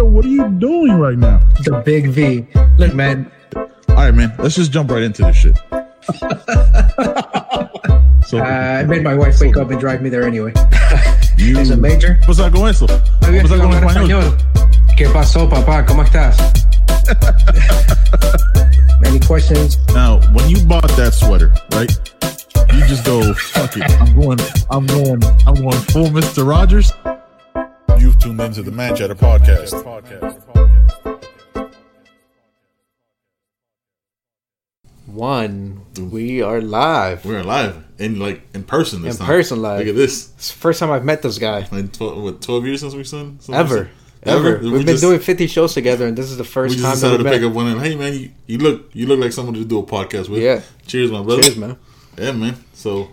yo, what are you doing right now? The big V. Look, man. All right, man. Let's just jump right into this shit. I made my wife wake up and drive me there anyway. ¿Es major? ¿Qué pasa con eso? ¿Qué pasa con el español? ¿Qué pasó, papá? ¿Cómo estás? Any questions? Now, when you bought that sweater, right? You just go, fuck it. I'm going full Mr. Rogers. You've tuned into the Mad Chatter Podcast. One, we are live. We're live in person this time. In person live. Look at this. It's the first time I've met this guy. Like 12 years since we've seen? Ever. We've been doing 50 shows together, and this is the first time that we met. We just decided to pick up one and, hey, man, you look like someone to do a podcast with. Yeah. Cheers, my brother. Cheers, man. Yeah, man. So.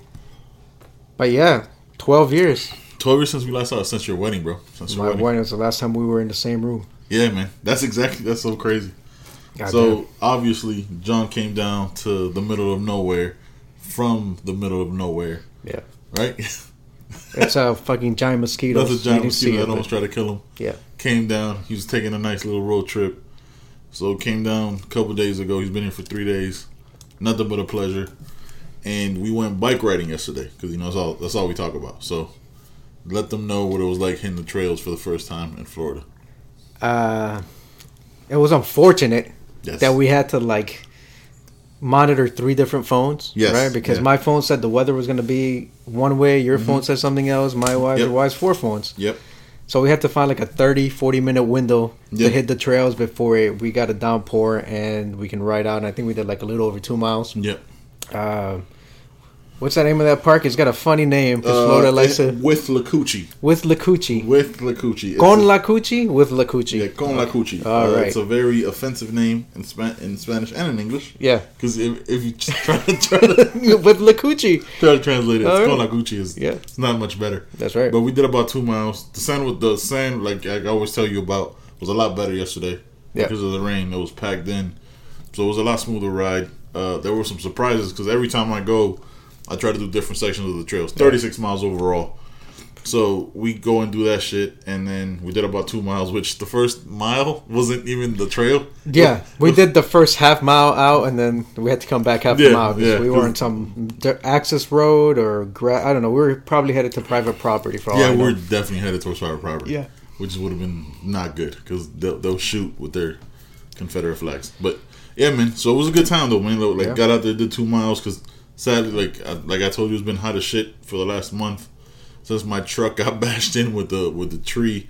But yeah, 12 years. 12 years since we last saw it, since your wedding, bro. My wedding was the last time we were in the same room. Yeah, man. That's so crazy. God damn. Obviously, John came down to the middle of nowhere from the middle of nowhere. Yeah. Right? That's a fucking giant mosquito. That's a giant mosquito that almost tried to kill him. Yeah. Came down. He was taking a nice little road trip. So came down a couple days ago. He's been here for 3 days. Nothing but a pleasure. And we went bike riding yesterday because, you know, that's all we talk about. So let them know what it was like hitting the trails for the first time in Florida. It was unfortunate. Yes. That we had to like monitor 3 different phones, yes, right? Because my phone said the weather was going to be one way, your phone said something else, your wife's 4 phones. Yep. So we had to find like a 30-40 minute window to hit the trails before we got a downpour and we can ride out. And I think we did like a little over 2 miles. Yep. What's the name of that park? It's got a funny name. Florida likes it. With Lacucci. Con Lacucci? With Lacucci. Yeah, Con Lacucci. All right. It's a very offensive name in Spanish and in English. Yeah. Because if you try to with Lacucci. Try to translate it. Right. Con Lacucci is it's not much better. That's right. But we did about 2 miles. The sand, like I always tell you about, was a lot better yesterday because of the rain. It was packed in. So it was a lot smoother ride. There were some surprises because every time I go, I try to do different sections of the trails. 36 miles overall. So we go and do that shit, and then we did about 2 miles, which the first mile wasn't even the trail. Yeah, we did the first half mile out, and then we had to come back half a mile because we were on some access road or I don't know. We were probably headed to private property for all. Yeah, we're definitely headed towards private property. Yeah, which would have been not good because they'll shoot with their Confederate flags. But yeah, man. So it was a good time though, man. Like got out there, did 2 miles because. Sadly, like I told you, it's been hot as shit for the last month since my truck got bashed in with the tree.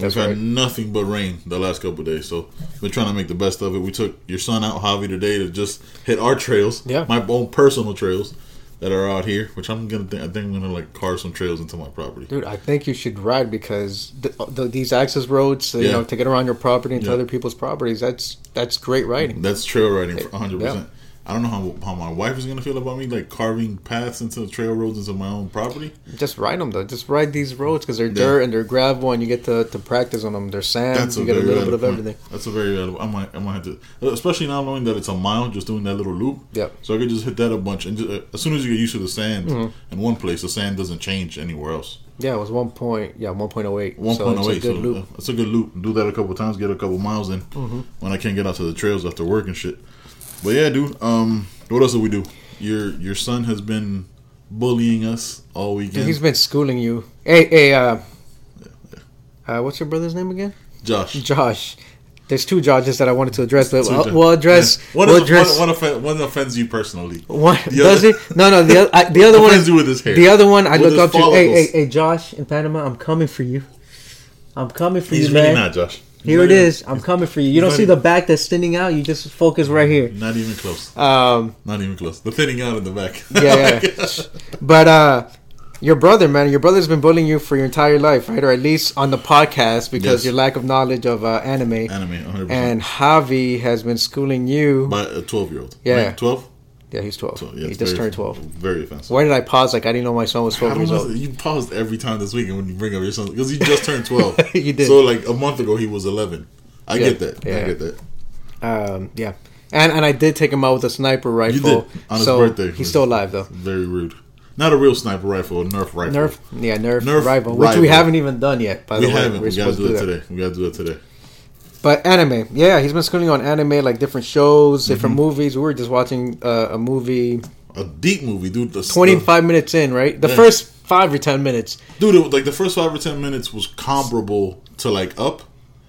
We've had nothing but rain the last couple of days, so we're trying to make the best of it. We took your son out, Javi, today to just hit our trails, my own personal trails that are out here. Which I think I'm gonna like carve some trails into my property. Dude, I think you should ride because these access roads, you know, to get around your property and to other people's properties, that's great riding. That's trail riding, 100%. I don't know how my wife is going to feel about me, like, carving paths into the trail roads into my own property. Just ride them, though. Just ride these roads because they're dirt and they're gravel and you get to practice on them. They're sand. You get a little bit of everything. That's a very valuable point. I might have to, especially now knowing that it's a mile, just doing that little loop. Yeah. So I could just hit that a bunch. And just, as soon as you get used to the sand in one place, the sand doesn't change anywhere else. Yeah, it was 1.08. 1.08. So it's a good loop. It's a good loop. Do that a couple times, get a couple miles in when I can't get out to the trails after work and shit. But yeah, dude. What else did we do? Your son has been bullying us all weekend. Dude, he's been schooling you. Hey. What's your brother's name again? Josh. There's 2 Joshes that I wanted to address, but we'll address. Yeah. One offends you personally. What does it? No. The other one is with his hair. The other one I look up to. Hey, Josh in Panama, I'm coming for you. He's really not Josh. Here it is. I'm coming for you. You don't see the back that's thinning out. You just focus right here. Not even close. The thinning out in the back. Yeah. But your brother's been bullying you for your entire life, right? Or at least on the podcast because your lack of knowledge of anime. Anime, 100%. And Javi has been schooling you. By a 12-year-old. Yeah. Right? 12? Yeah, he's 12. He just turned 12. Very offensive. Why did I pause? Like, I didn't know my son was 12 years old. You paused every time this weekend when you bring up your son. Because he just turned 12. You did. So, like, a month ago, he was 11. I get that. Yeah. And I did take him out with a sniper rifle. You did. On his birthday. He's still alive, though. Very rude. Not a real sniper rifle. A Nerf rifle. Nerf rifle. Which we haven't even done yet, by the way. We haven't. We got to do that today. But anime. Yeah, he's been schooling on anime, like different shows, different movies. We were just watching a movie. A deep movie, dude. 25 minutes in, right? The first 5 or 10 minutes. Dude, it, like the first 5 or 10 minutes was comparable to like Up.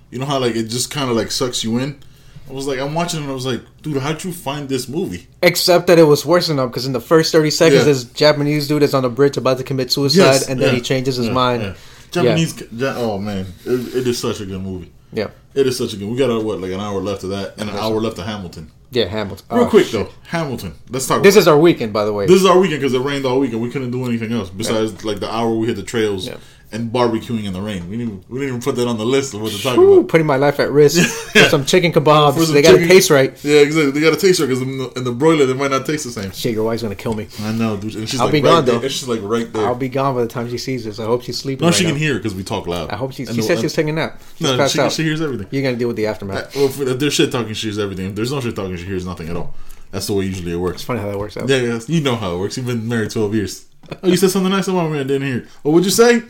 You know how like it just kind of like sucks you in? I was like, I'm watching it and I was like, dude, how'd you find this movie? Except that it was worse than Up, because in the first 30 seconds, this Japanese dude is on the bridge about to commit suicide, and then he changes his mind. Yeah. Oh man, it is such a good movie. Yeah. It is such a good. We got an hour left of that, and an hour left of Hamilton. Yeah, Hamilton. Real quick though, Hamilton. Let's talk. This is our weekend, by the way. This is our weekend because it rained all weekend. We couldn't do anything else besides like the hour we hit the trails and barbecuing in the rain. We didn't even put that on the list of what to talk about. Putting my life at risk for some chicken kebabs. They got to taste right. Yeah, exactly. They got to taste right because in the broiler they might not taste the same. Shit, your wife's gonna kill me. I know, dude. And she's I'll like, be right gone there. Though. And she's like right there. I'll be gone by the time she sees this. I hope she's sleeping. No, right she can hear because we talk loud. I hope she said she was taking a nap. No, she hears everything. You're gonna deal with the aftermath. Well, if there's shit talking, she hears everything. If there's no shit talking, she hears nothing at all. That's the way usually it works. It's funny how that works out. Yeah, you know how it works. You've been married 12 years. Oh, you said something nice about me. I didn't hear. Oh, what'd you say?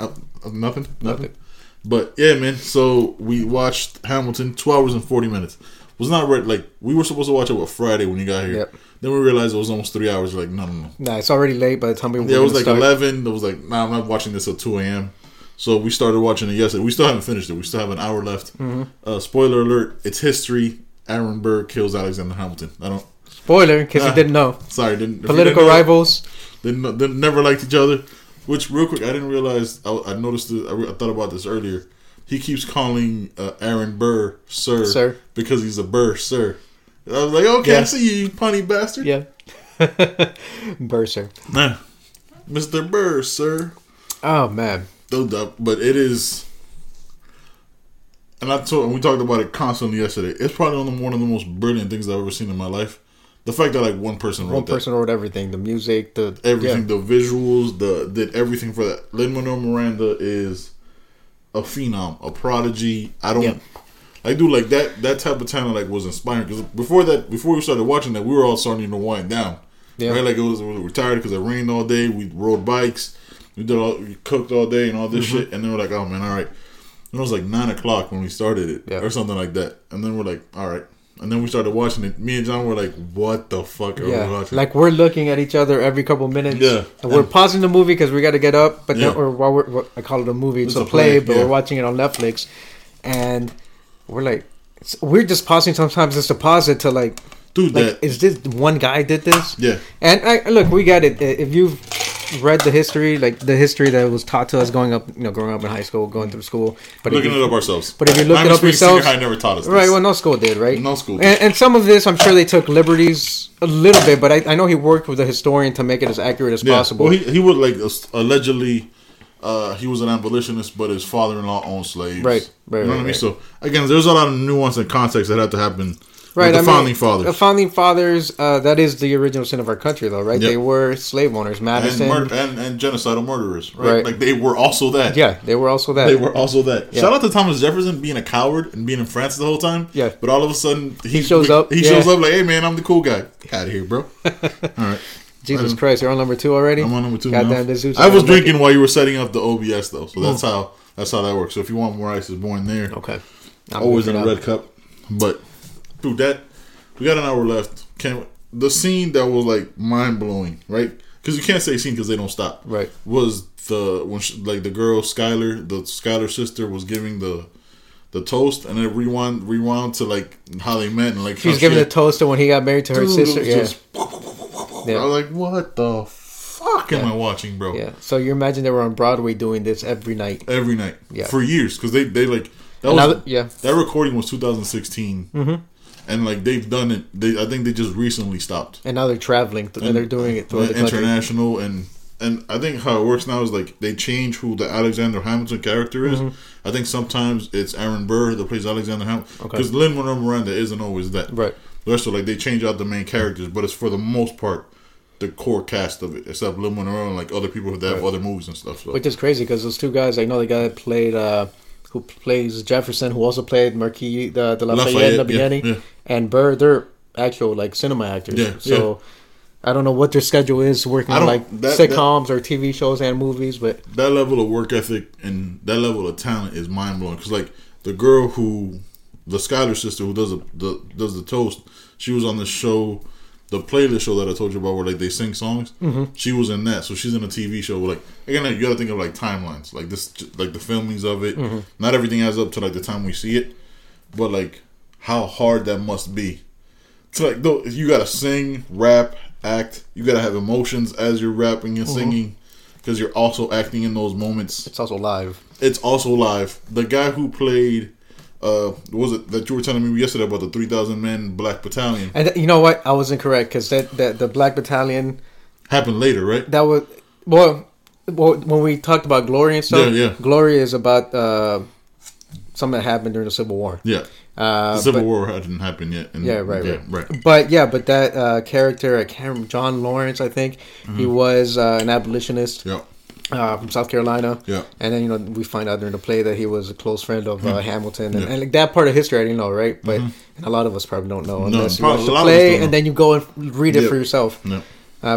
Nothing. But yeah, man. So we watched Hamilton 2 hours and 40 minutes. Was not right. Like we were supposed to watch it Friday when you got here. Yep. Then we realized it was almost 3 hours. We're like no. Nah, it's already late by the time we. Yeah, it was like 11. It was like nah, I'm not watching this till 2 a.m. So we started watching it yesterday. We still haven't finished it. We still have an hour left. Mm-hmm. Spoiler alert: it's history. Aaron Burr kills Alexander Hamilton. I don't. Spoiler, in case you didn't know. Sorry, didn't. Political rivals. They never liked each other. Which, real quick, I didn't realize. I noticed. I thought about this earlier. He keeps calling Aaron Burr sir because he's a Burr sir. And I was like, okay, I see you punny bastard. Yeah, Burr sir. Nah, Mr. Burr sir. Oh man, but it is. And we talked about it constantly yesterday. It's probably one of the most brilliant things I've ever seen in my life. The fact that like one person wrote everything, the music, the visuals, did everything for that. Lin-Manuel Miranda is a phenom, a prodigy. That type of talent like was inspiring because before we started watching that, we were all starting to wind down. Yeah. Right, like we were tired because it rained all day. We rode bikes, we cooked all day and all this shit, and then we're like, oh man, all right. And it was like 9:00 when we started it or something like that, and then we're like, all right. And then we started watching it. Me and John were like, what the fuck are we watching? Like, we're looking at each other every couple minutes. Yeah. And we're pausing the movie because we got to get up. But then, or while I call it a movie. It's a play, but we're watching it on Netflix. And we're like, we're just pausing sometimes just to pause it to like, dude, like, is this one guy did this? Yeah. And look, we got it. If you've read the history, like the history that was taught to us growing up in high school, going through school, but looking it up ourselves. But if you look it up yourself, I never taught us this. Right? Well, no school did, right? No school did. And some of this, I'm sure they took liberties a little bit, but I know he worked with a historian to make it as accurate as possible. Well, he would like allegedly he was an abolitionist, but his father-in-law owned slaves. Right. You know what I mean? So again, there's a lot of nuance and context that had to happen. Right, like the founding fathers. That is the original sin of our country, though, right? Yep. They were slave owners, Madison, and genocidal murderers, right? Like they were also that. Yeah, they were also that. Yeah. Shout out to Thomas Jefferson being a coward and being in France the whole time. Yeah, but all of a sudden he shows up. He shows up like, "Hey, man, I'm the cool guy. Get out of here, bro." All right. Jesus Christ, you're on number 2 already. I'm on number 2. Goddamn, this is. I was drinking while you were setting up the OBS, though, so that's how that works. So if you want more ice, it's born there. Okay. Always in a red cup, but. Dude, that we got an hour left. The scene that was like mind blowing, right? Because you can't say scene because they don't stop. Right? Was when the girl Skylar, the Skylar sister, was giving the toast, and it rewound to like how they met and like she's giving the toast to when he got married to her sister. Yeah. I was like, what the fuck am I watching, bro? Yeah. So you imagine they were on Broadway doing this every night, for years because they like that was that recording was 2016. Mm-hmm. And like they've done it, I think they just recently stopped. And now they're traveling, and they're doing it through international. And I think how it works now is like they change who the Alexander Hamilton character is. Mm-hmm. I think sometimes it's Aaron Burr that plays Alexander Hamilton because Lin-Manuel Miranda isn't always that. Right. The rest of like they change out the main characters, but it's for the most part the core cast of it, except Lin-Manuel and like other people that have other movies and stuff. So. Which is crazy because those two guys, I know the guy that played. Who plays Jefferson? Who also played Marquis de Lafayette in the beginning, and Burr? They're actual like cinema actors. Yeah, so I don't know what their schedule is working on like sitcoms or TV shows and movies, but that level of work ethic and that level of talent is mind blowing. Because like the girl who the Skyler sister who does the toast, she was on the show, the playlist show that I told you about where like they sing songs. Mm-hmm. She was in that, so she's in a TV show. Where, like again, like, you gotta think of like timelines, like this, like the filmings of it. Mm-hmm. Not everything adds up to like the time we see it, but like how hard that must be. So like though you gotta sing, rap, act. You gotta have emotions as you're rapping and mm-hmm. singing. Because you're also acting in those moments. It's also live. It's also live. The guy who played, was it that you were telling me yesterday about the 3,000-man Black Battalion? And you know what? I was incorrect because that the Black Battalion happened later, right? That was well when we talked about Glory and stuff. Yeah. Glory is about something that happened during the Civil War. Yeah. The Civil War hadn't happened yet. And, right. But that character, John Lawrence, I think, mm-hmm. he was an abolitionist from South Carolina. Yeah. And then, you know, we find out during the play that he was a close friend of Hamilton. And like, that part of history I didn't know, right? But mm-hmm. a lot of us probably don't know unless you watch the play and then you go and read it for yourself. Yeah.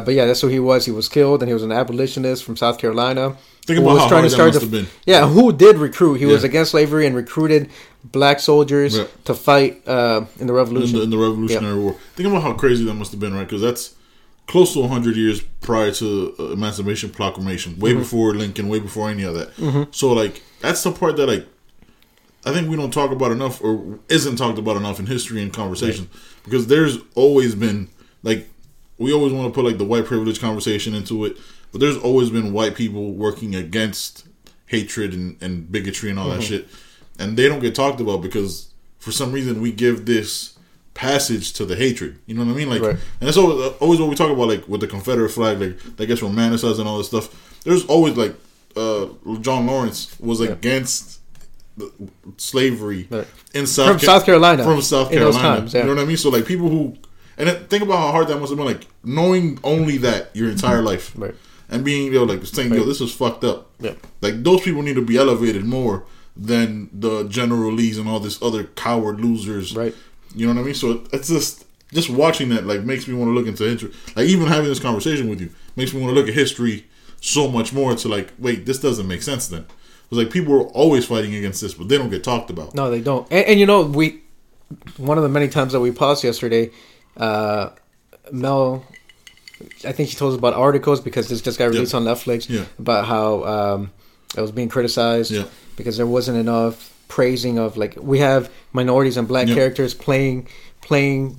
But yeah, that's who he was. He was killed and he was an abolitionist from South Carolina. Think about how hard that must have been. Yeah, who did recruit? He was against slavery and recruited black soldiers to fight in the Revolution. In the Revolutionary War. Think about how crazy that must have been, right? Because that's close to 100 years prior to Emancipation Proclamation. Way mm-hmm. before Lincoln, way before any of that. Mm-hmm. So, like, that's the part that, like, I think we don't talk about enough or isn't talked about enough in history and conversation. Right. Because there's always been, like, we always want to put, like, the white privilege conversation into it. But there's always been white people working against hatred and bigotry and all mm-hmm. that shit. And they don't get talked about because for some reason we give this passage to the hatred. You know what I mean? Like, right. And that's always what we talk about, like with the Confederate flag, like that gets romanticized and all this stuff. There's always like John Lawrence was against slavery in South Carolina. In those times, You know what I mean? So like people who, and think about how hard that must have been, like knowing only that your entire life. Right. And being, saying, this is fucked up. Yeah. Like, those people need to be elevated more than the General Lees and all this other coward losers. Right. You know what I mean? So, it's just watching that, like, makes me want to look into history. Like, even having this conversation with you makes me want to look at history so much more to, like, wait, this doesn't make sense then. Because, like, people are always fighting against this, but they don't get talked about. No, they don't. And you know, one of the many times that we paused yesterday, Mel, I think she told us about articles because this just got released on Netflix about how it was being criticized because there wasn't enough praising of, like, we have minorities and black characters playing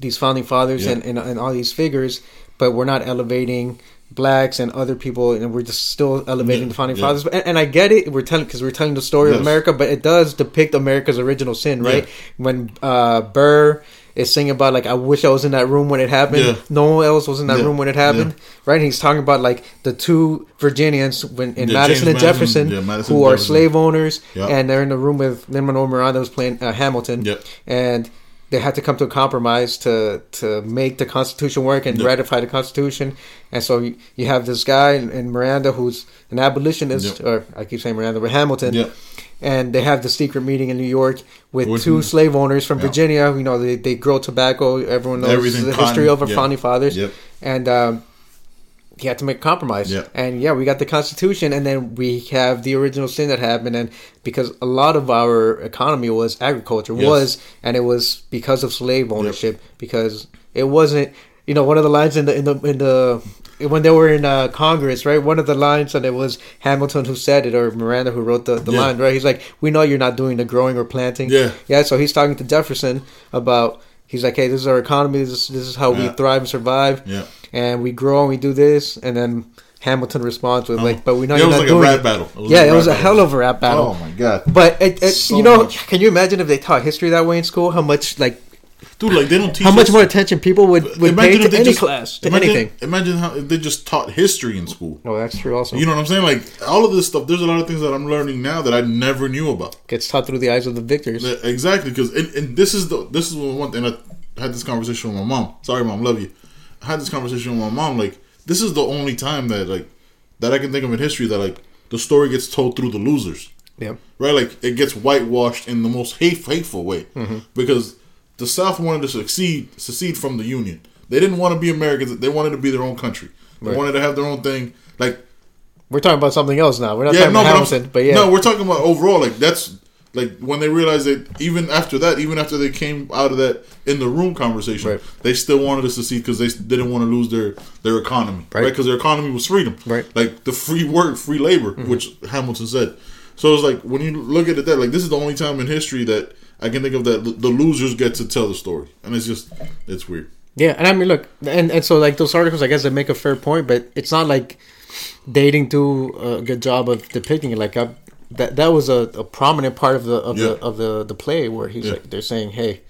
these founding fathers and all these figures, but we're not elevating blacks and other people, and we're just still elevating the founding fathers. And I get it, we're telling the story of America, but it does depict America's original sin, right? When Burr is singing about, like, I wish I was in that room when it happened. Yeah. No one else was in that room when it happened. Yeah. Right? And he's talking about, like, the two Virginians Madison and Jefferson who are slave owners. Yep. And they're in the room with Lin-Manuel Miranda was playing Hamilton. Yep. And they had to come to a compromise to make the Constitution work and ratify the Constitution. And so you have this guy and Miranda who's an abolitionist, or I keep saying Miranda, but Hamilton. Yep. And they have the secret meeting in New York with two slave owners from Virginia. You know, they grow tobacco. Everyone knows the history of our founding fathers. Yep. And he had to make a compromise. Yep. And we got the Constitution, and then we have the original sin that happened. And because a lot of our economy was agriculture, and it was because of slave ownership. Yep. Because it wasn't, you know, one of the lines in the when they were in Congress, right? One of the lines, and it was Hamilton who said it, or Miranda who wrote the line, right? He's like, we know you're not doing the growing or planting. Yeah. Yeah, so he's talking to Jefferson about, he's like, hey, this is our economy. This is how we thrive and survive. Yeah. And we grow and we do this. And then Hamilton responds with, like, but we know you're not doing it. It was like a rap battle. Yeah, it was a hell of a rap battle. Oh, my God. But, can you imagine if they taught history that way in school? How much, like... Dude, like, they don't teach how much more attention people would pay to any class, to anything. Imagine how they just taught history in school. Oh, that's true also. You know what I'm saying? Like, all of this stuff, there's a lot of things that I'm learning now that I never knew about. Gets taught through the eyes of the victors. Exactly, because and this is one thing. I had this conversation with my mom. Sorry, Mom, love you. I had this conversation with my mom. Like, this is the only time that, like, that I can think of in history that, like, the story gets told through the losers. Yeah. Right? Like, it gets whitewashed in the most hateful way. Mm-hmm. Because... the South wanted to secede from the Union. They didn't want to be Americans. They wanted to be their own country. They wanted to have their own thing. Like, we're talking about something else now. We're not talking about Hamilton, but yeah. No, we're talking about overall. Like, that's Like, when they realized that even after that, even after they came out of that in the room conversation, right, they still wanted us to see because they didn't want to lose their economy, right? Because their economy was freedom, right? Like the free work, free labor, mm-hmm, which Hamilton said. So it's like, when you look at it that, like, this is the only time in history that I can think of that the losers get to tell the story. And it's just, it's weird. Yeah, and I mean, look, and so, like, those articles, I guess, they make a fair point, but it's not like they didn't do a good job of depicting it. Like, that was a prominent part of the play where he's like, they're saying, hey,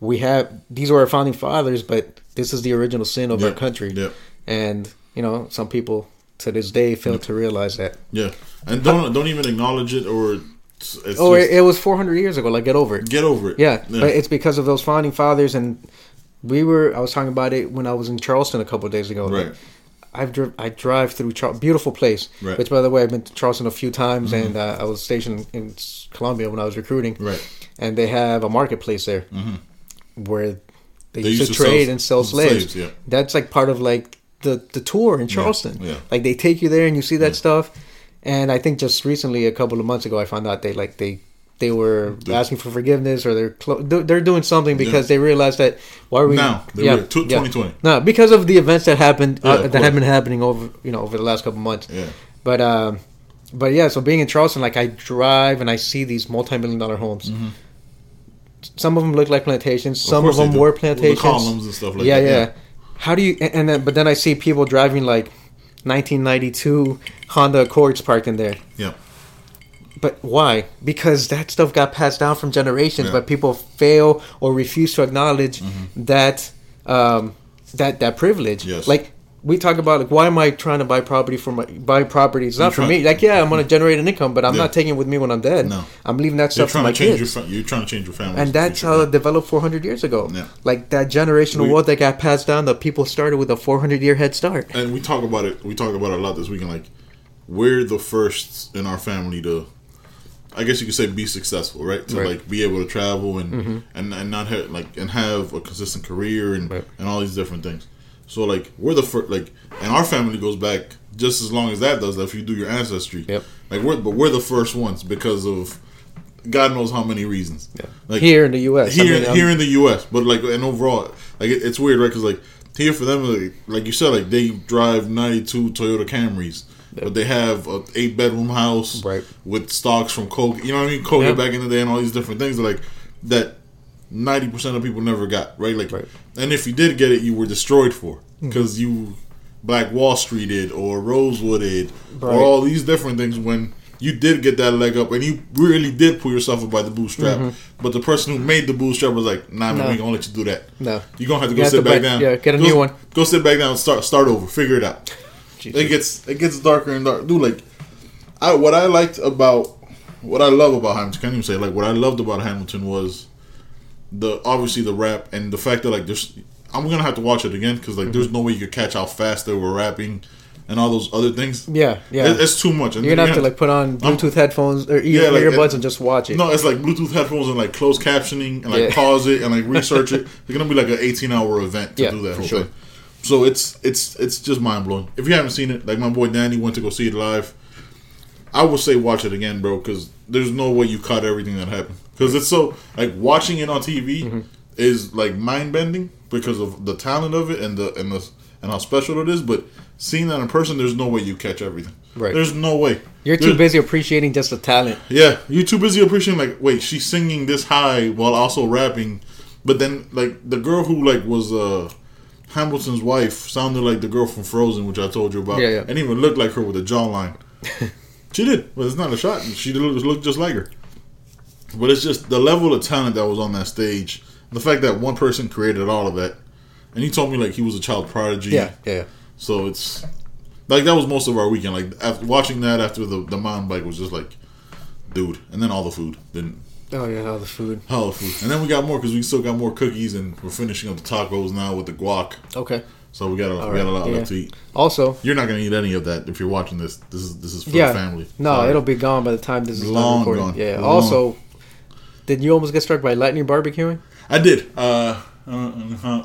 we have, these were our founding fathers, but this is the original sin of our country. Yeah. And, you know, some people to this day fail to realize that. Yeah, and don't even acknowledge it or... It was 400 years ago. Like, get over it. Get over it. Yeah, but it's because of those founding fathers, and I was talking about it when I was in Charleston a couple of days ago. Right. Like, I drive through Charleston, beautiful place. Right. Which, by the way, I've been to Charleston a few times, mm-hmm, and I was stationed in Colombia when I was recruiting. Right. And they have a marketplace there, mm-hmm, where they used to trade and sell slaves. Yeah. That's like part of like the tour in Charleston. Yeah. Like, they take you there and you see that stuff. And I think just recently, a couple of months ago, I found out they were asking for forgiveness, or they're doing something because they realized that why are we now? They were 2020. No, because of the events that happened that have been happening over the last couple of months. Yeah. But yeah. So being in Charleston, like, I drive and I see these multi-million-dollar homes. Mm-hmm. Some of them look like plantations. Some of them were plantations. Well, the columns and stuff like that. Yeah, yeah. How do you? But then I see people driving like 1992 Honda Accords parked in there. Yeah. But why? Because that stuff got passed down from generations, but people fail or refuse to acknowledge that privilege. Yes. Like, we talk about, like, why am I trying to buy property? It's not for me. Like, I'm going to generate an income, but I'm not taking it with me when I'm dead. No. I'm leaving that stuff for my kids. You're trying to change your family. And that's how it developed 400 years ago. Yeah. Like, that generational wealth that got passed down, that people started with a 400-year head start. And we talk about it. We talk about it a lot this weekend. Like, we're the first in our family to, I guess you could say, be successful, right? To like be able to travel and not have, like, and have a consistent career and all these different things. So, like, we're the first, like, and our family goes back just as long as that does, if you do your ancestry. Yep. Like, we're the first ones because of God knows how many reasons. Yeah. Like, here in the U.S. Here in the U.S. But, like, and overall, like, it's weird, right? Because, like, here for them, like you said, like, they drive 92 Toyota Camrys. Yep. But they have an 8-bedroom house with stocks from Colgate. You know what I mean? Colgate back in the day and all these different things. Like, that 90% of people never got, right? Like, and if you did get it, you were destroyed for because you Black Wall Streeted or Rosewooded or all these different things when you did get that leg up and you really did pull yourself up by the bootstrap. Mm-hmm. But the person who made the bootstrap was like, nah, man, we ain't gonna let you do that. No. You're gonna have to go sit back down. Yeah, get a new one. Go sit back down and start over. Figure it out. It gets darker and darker. Dude, like, what I love about Hamilton, can't even say, like, what I loved about Hamilton was the rap and the fact that, like, I'm gonna have to watch it again because, like, there's no way you could catch how fast they were rapping and all those other things. Yeah, yeah, it's too much. And you're gonna have to like put on Bluetooth headphones or earbuds and just watch it. No, it's like Bluetooth headphones and like closed captioning and like pause it and like research it. It's gonna be like an 18-hour event to do that whole thing. So it's just mind blowing. If you haven't seen it, like my boy Danny went to go see it live. I would say watch it again, bro, because there's no way you caught everything that happened. Because it's so, like, watching it on TV is, like, mind-bending because of the talent of it and how special it is. But seeing that in person, there's no way you catch everything. Right. There's no way. You're too busy appreciating just the talent. Yeah. You're too busy appreciating, like, wait, she's singing this high while also rapping. But then, like, the girl who, like, was Hamilton's wife sounded like the girl from Frozen, which I told you about. Yeah, yeah. And even looked like her with a jawline. She did, but it's not a shot. She looked just like her. But it's just the level of talent that was on that stage. The fact that one person created all of that. And he told me, like, he was a child prodigy. Yeah, yeah. So it's... Like, that was most of our weekend. Like, after watching that after the mountain bike was just like, dude. And then all the food. All the food. And then we got more because we still got more cookies and we're finishing up the tacos now with the guac. Okay. So we got a lot left to eat. Also, you're not going to eat any of that if you're watching this. This is for the family. No, it'll be gone by the time this is long recorded. Gone. Yeah. Long. Also, did you almost get struck by lightning barbecuing? I did.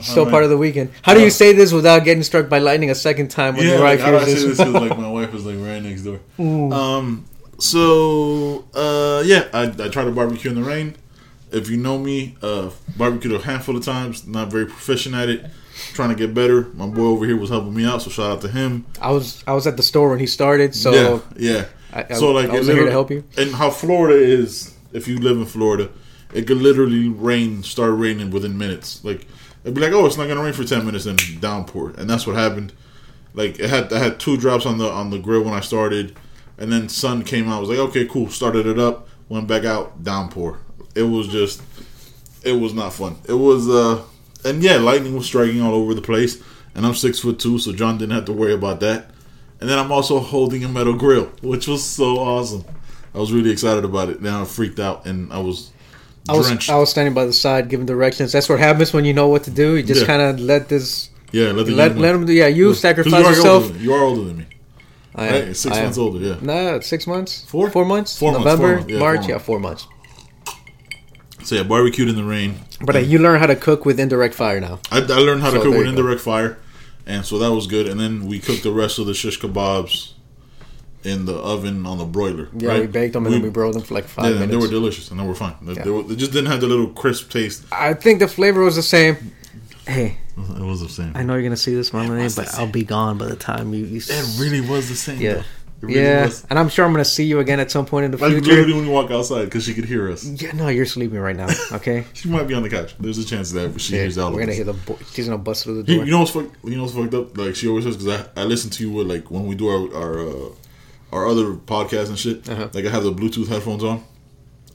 Still part of the weekend. How do you say this without getting struck by lightning a second time when you arrive here? I say this because like my wife was like right next door. So, I try to barbecue in the rain. If you know me, barbecued a handful of times. Not very proficient at it. Trying to get better. My boy over here was helping me out, so shout out to him. I was at the store when he started, so yeah. I was here to help you. And how Florida is, if you live in Florida, it could literally start raining within minutes. Like it'd be like, oh, it's not gonna rain for 10 minutes, and downpour, and that's what happened. Like I had 2 drops on the grill when I started, and then sun came out. I was like, okay, cool. Started it up, went back out, downpour. It was not fun. It was lightning was striking all over the place, and I'm 6'2", so John didn't have to worry about that. And then I'm also holding a metal grill, which was so awesome. I was really excited about it. Then I freaked out, and I was drenched. I was standing by the side giving directions. That's what happens when you know what to do. You just kind of let this. Yeah, let him do. Yeah, you sacrifice yourself. You are older than me. I am. Right? Six months older. Yeah. Nah, 6 months. Four months. November, months. Yeah, March. 4 months. Yeah, 4 months. So yeah, barbecued in the rain. But you learn how to cook with indirect fire now. I learned how to cook with indirect fire, and so that was good. And then we cooked the rest of the shish kebabs in the oven on the broiler. Yeah, right? We baked them and then we broiled them for like 5 minutes. And they were delicious, and they were fine. They just didn't have the little crisp taste. I think the flavor was the same. Hey. It was the same. I know you're going to see this, but I'll be gone by the time you... It really was the same, yeah. Really and I'm sure I'm going to see you again at some point in the future. Like literally when we walk outside, because she could hear us. Yeah, no, you're sleeping right now, okay? She might be on the couch. There's a chance that she hears all of us. We're going to hear the she's going to bust through the door. You know what's fucked up? Like, she always says, because I listen to you with, like, when we do our other podcasts and shit. Uh-huh. Like, I have the Bluetooth headphones on.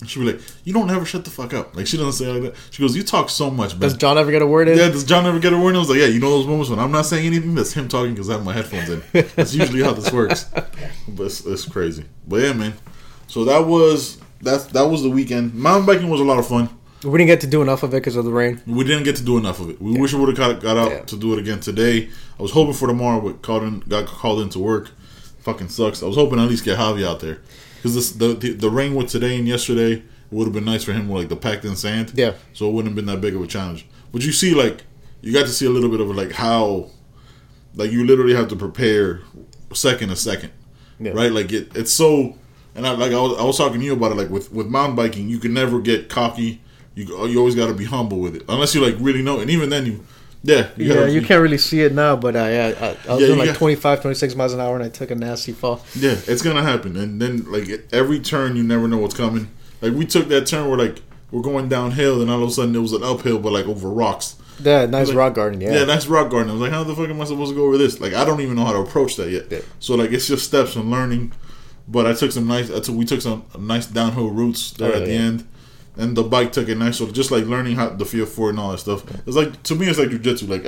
She'll be like, you don't ever shut the fuck up. Like, she doesn't say it like that. She goes, you talk so much, man. Does John ever get a word in? Yeah, does John ever get a word in? I was like, yeah, you know those moments when I'm not saying anything? That's him talking because I have my headphones in. That's usually how this works. But it's crazy. But yeah, man. So that was the weekend. Mountain biking was a lot of fun. We didn't get to do enough of it because of the rain. We wish we would have got out to do it again today. I was hoping for tomorrow, but got called into work. Fucking sucks. I was hoping at least get Javi out there. Because the rain with today and yesterday would have been nice for him with like the packed in sand. Yeah. So it wouldn't have been that big of a challenge. But you see, like, you got to see a little bit of like how, like, you literally have to prepare second to second, right? Like it's so, and I was talking to you about it. Like with mountain biking, you can never get cocky. You always got to be humble with it, unless you like really know. And even then, you can't really see it now, but I was doing like 25, 26 miles an hour, and I took a nasty fall. Yeah, it's going to happen. And then, like, every turn, you never know what's coming. Like, we took that turn where, like, we're going downhill, and all of a sudden, it was an uphill, but, like, over rocks. Yeah, nice rock garden, yeah. Yeah, nice rock garden. I was like, how the fuck am I supposed to go over this? Like, I don't even know how to approach that yet. Yeah. So, like, it's just steps and learning. But we took some nice downhill routes there at the end. And the bike took it nice, so just like learning how the feel for it and all that stuff. It's like, to me, it's like jujitsu. Like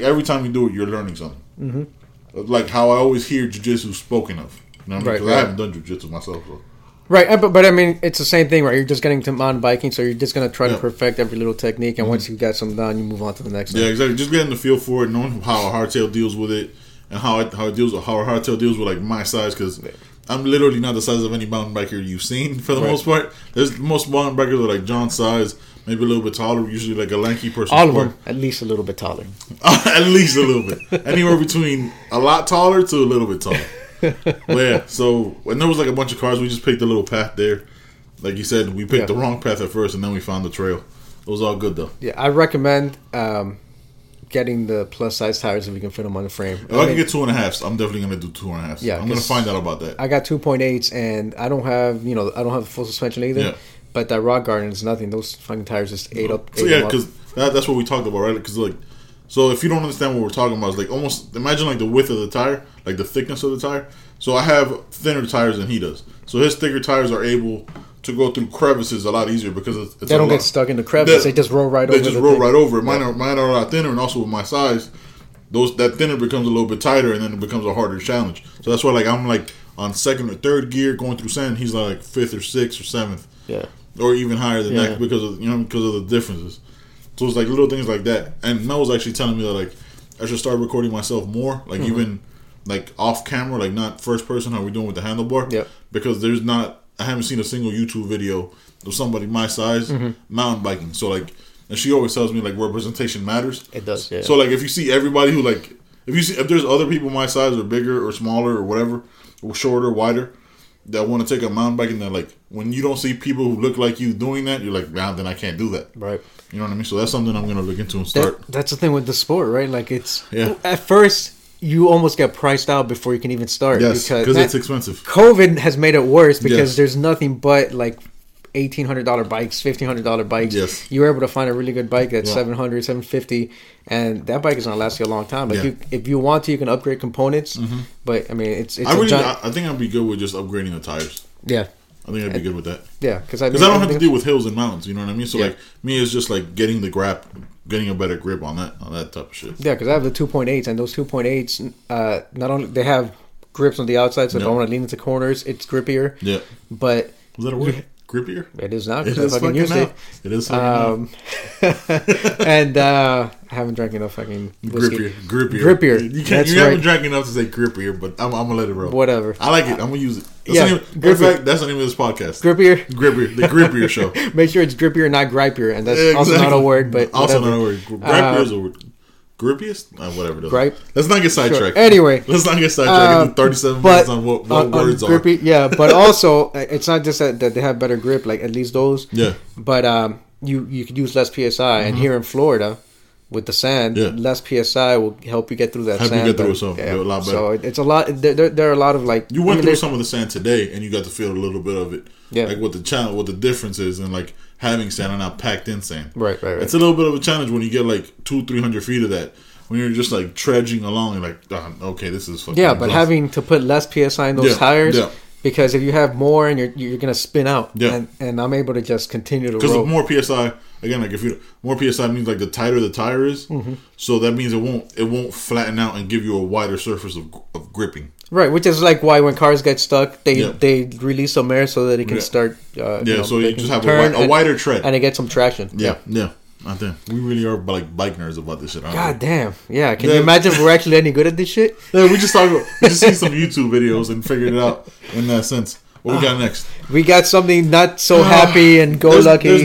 every time you do it, you're learning something. Mm-hmm. Like how I always hear jujitsu spoken of. You know what I mean? Because I haven't done jujitsu myself. So. Right, but I mean, it's the same thing, right? You're just getting to mountain biking, so you're just gonna try to perfect every little technique, and once you got something down, you move on to the next. Yeah, exactly. Just getting the feel for it, knowing how a hardtail deals with it, and how a hardtail deals with like my size, because. I'm literally not the size of any mountain biker you've seen for the most part. There's most mountain bikers are like John's size, maybe a little bit taller, usually like a lanky person. All of them, at least a little bit taller. At least a little bit. Anywhere between a lot taller to a little bit taller. But yeah, so when there was like a bunch of cars, we just picked a little path there. Like you said, we picked the wrong path at first, and then we found the trail. It was all good though. Yeah, I recommend getting the plus size tires if we can fit them on the frame. If I can get 2.5s, I'm definitely gonna do 2.5s. Yeah, I'm gonna find out about that. I got 2.8s, and I don't have the full suspension either. Yeah. But that rock garden is nothing. Those fucking tires just ate up. So yeah, because that's what we talked about, right? Because like, so if you don't understand what we're talking about, it's like almost imagine like the width of the tire, like the thickness of the tire. So I have thinner tires than he does. So his thicker tires are able to go through crevices a lot easier because it's they don't get stuck in the crevices. They just roll right over. Mine are a lot thinner, and also with my size, that thinner becomes a little bit tighter, and then it becomes a harder challenge. So that's why like I'm like on 2nd or 3rd gear going through sand. He's like 5th or 6th or 7th, or even higher than that because of the differences. So it's like little things like that. And Mel was actually telling me that like I should start recording myself more, like even like off camera, like not first person how we're doing with the handlebar, because there's not. I haven't seen a single YouTube video of somebody my size mountain biking. So, like, and she always tells me, like, representation matters. It does, yeah. So, like, if you see everybody who, like, if there's other people my size or bigger or smaller or whatever, or shorter, wider, that want to take a mountain bike, and they're like, when you don't see people who look like you doing that, you're like, nah, then I can't do that. Right. You know what I mean? So that's something I'm going to look into and start. That's the thing with the sport, right? Like, it's... Yeah. At first, you almost get priced out before you can even start. Yes, because it's expensive. COVID has made it worse because there's nothing but, like, $1,800 bikes, $1,500 bikes. Yes. You were able to find a really good bike that's $700, $750, and that bike is gonna last you a long time. Like if you want to, you can upgrade components. Mm-hmm. But I mean, I think I'd be good with just upgrading the tires. Yeah. I think I'd be good with that. Yeah, because I don't have to deal with hills and mountains. You know what I mean? So like me, it's just like getting the grab, getting a better grip on that type of shit. Yeah, because I have the 2.8s, and those 2.8s, not only they have grips on the outside, so if I want to lean into corners, it's grippier. Yeah. But is that a word? Grippier? It is not. It is fucking used. It is fucking and I haven't drank enough fucking whiskey. Grippier. You haven't drank enough to say grippier, but I'm going to let it roll. Whatever. I like it. I'm going to use it. That's the name of this podcast. Grippier. The Grippier Show. Make sure it's grippier, not gripier. And that's also not a word, but also whatever. Not a word. Gripier is a word. Grippiest? Whatever. Gripe? Let's not get sidetracked. Sure. Anyway. Let's not get sidetracked. 37 minutes on what words are. Grippy, yeah, but also, it's not just that they have better grip, like at least those. Yeah. But you could use less PSI. Mm-hmm. And here in Florida, with the sand, less PSI will help you get through that sand. A lot better. So it's a lot. There are a lot of like... You went through some of the sand today, and you got to feel a little bit of it. Yeah. Like what the difference is, and like... having sand and not packed in sand. Right. It's a little bit of a challenge when you get like 200-300 feet of that. When you're just like trudging along and like, okay, this is fucking... Yeah, but having to put less PSI in those tires... Yeah. Because if you have more, and you're gonna spin out, and I'm able to just continue to roll. Because more PSI, again, like if you more PSI means like the tighter the tire is, mm-hmm. so that means it won't flatten out and give you a wider surface of gripping. Right, which is like why when cars get stuck, they release some air so that it can start. So you just have a wider tread, and it gets some traction. Yeah. I think we really are like bike nerds about this shit. Damn. Yeah. Can you imagine if we're actually any good at this shit? Yeah, we just see some YouTube videos and figured it out in that sense. What we got next? We got something not so happy and go lucky. There's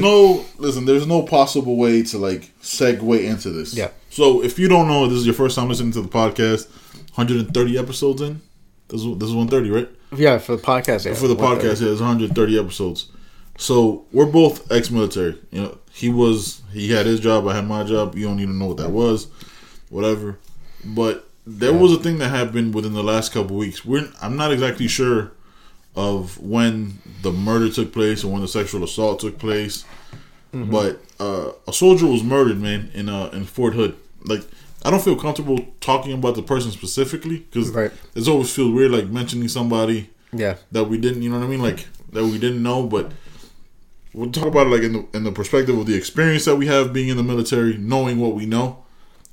no possible way to like segue into this. Yeah. So if you don't know, this is your first time listening to the podcast, 130 episodes in. This is 130, right? Yeah, for the podcast. Yeah. For the podcast, there's 130 episodes. So we're both ex-military. You know, he had his job, I had my job. You don't even know what that was, whatever. But there was a thing that happened within the last couple of weeks. I'm not exactly sure of when the murder took place or when the sexual assault took place, mm-hmm. but a soldier was murdered, man, in Fort Hood. Like, I don't feel comfortable talking about the person specifically because it's always feel weird, like mentioning somebody that we didn't, you know what I mean, like that we didn't know, but. We'll talk about it like in the perspective of the experience that we have being in the military, knowing what we know,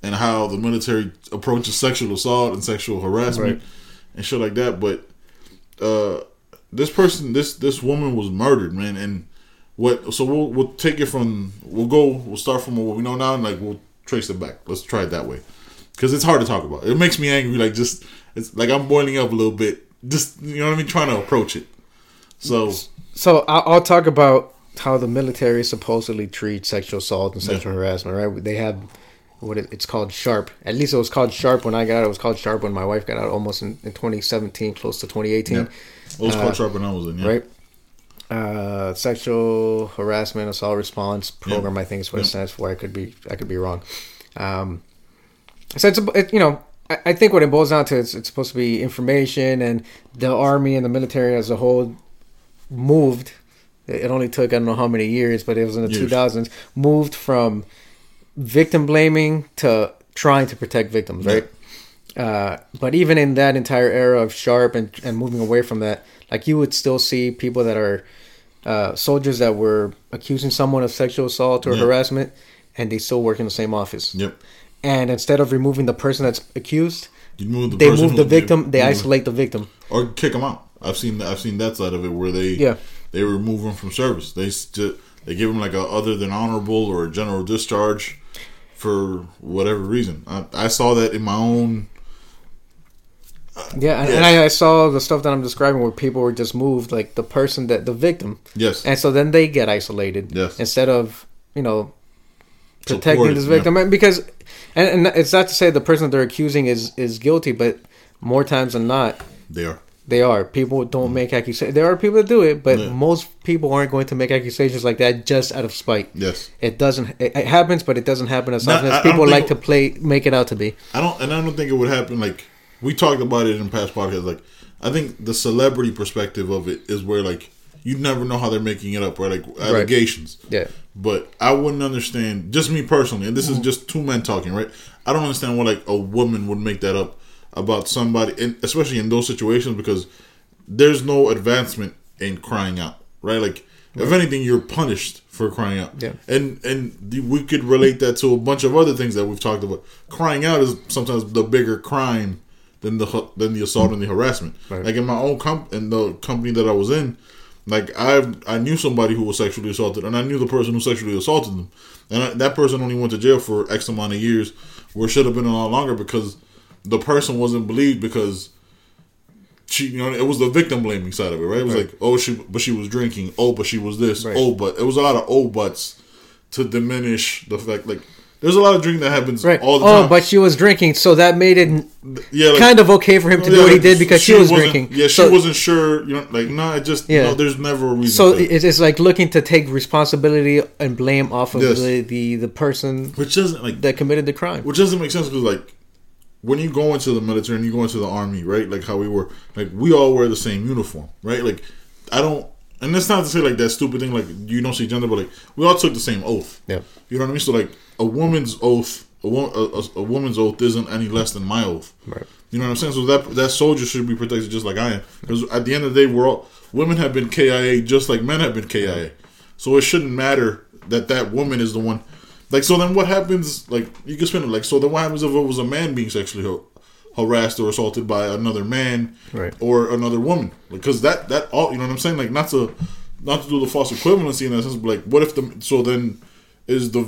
and how the military approaches sexual assault and sexual harassment and shit like that. But this woman was murdered, man. And we'll take it from we'll start from what we know now, and like we'll trace it back. Let's try it that way, because it's hard to talk about. It makes me angry. Like it's like I'm boiling up a little bit. Just, you know what I mean? Trying to approach it. So I'll talk about how the military supposedly treats sexual assault and sexual harassment, right? They have it's called SHARP. At least it was called SHARP when I got out. It was called SHARP when my wife got out, almost in 2017, close to 2018. Yeah. It was called SHARP when I was in, Right? Sexual harassment assault response program, I think is what it stands for. I could be wrong. So I think what it boils down to is it's supposed to be information, and the Army and the military as a whole moved. It only took, I don't know how many years, but it was in the 2000s, moved from victim blaming to trying to protect victims, right? But even in that entire era of SHARP and moving away from that, like you would still see people that are soldiers that were accusing someone of sexual assault or harassment, and they still work in the same office. Yep. And instead of removing the person that's accused, they move the victim, they isolate the victim. Or kick them out. I've seen that side of it where they... Yeah. They remove him from service. They give him like a other than honorable or a general discharge for whatever reason. I saw that in my own. And I saw the stuff that I'm describing where people were just moved, like the victim. Yes. And so then they get isolated. Yes. Instead of protecting this victim, because, and it's not to say the person that they're accusing is guilty, but more times than not, they are. They are. People don't make accusations. There are people that do it, but most people aren't going to make accusations like that just out of spite. Yes. It doesn't. It happens, but it doesn't happen as often as people like to make it out to be. I don't think it would happen. Like, we talked about it in past podcasts. Like, I think the celebrity perspective of it is where, like, you never know how they're making it up, right? Like, allegations. Right. Yeah. But I wouldn't understand, just me personally, and this is just two men talking, right? I don't understand why, like, a woman would make that up about somebody, and especially in those situations, because there's no advancement in crying out, right? Like, if anything, you're punished for crying out. Yeah. And we could relate that to a bunch of other things that we've talked about. Crying out is sometimes the bigger crime than the assault and the harassment. Right. Like, in my own the company that I was in, like, I knew somebody who was sexually assaulted, and I knew the person who sexually assaulted them. And that person only went to jail for X amount of years, where it should have been a lot longer, because the person wasn't believed, because she, you know, it was the victim blaming side of it, right? It was like, oh, she was drinking. Oh, but she was this. Right. Oh, but it was a lot of oh buts to diminish the fact, like, there's a lot of drinking that happens all the time. Oh, but she was drinking, so that made it kind of okay for him to do what he did because she was drinking. Yeah, she wasn't sure. You know, like, it just, no, there's never a reason. So it's like looking to take responsibility and blame off of the person that committed the crime. Which doesn't make sense, because, like, when you go into the military and you go into the army, right? Like, how we were, like, we all wear the same uniform, right? Like, I don't, and that's not to say, like, that stupid thing, like, you don't see gender, but, like, we all took the same oath. Yeah. You know what I mean? So, like, a woman's oath isn't any less than my oath. Right. You know what I'm saying? So that soldier should be protected just like I am. Because at the end of the day, women have been KIA just like men have been KIA. So it shouldn't matter that woman is the one. Like, so then what happens, like, you can spin it, like, so then what happens if it was a man being sexually harassed or assaulted by another man or another woman? Because that all, you know what I'm saying? Like, not to do the false equivalency in that sense, but, like, what if is the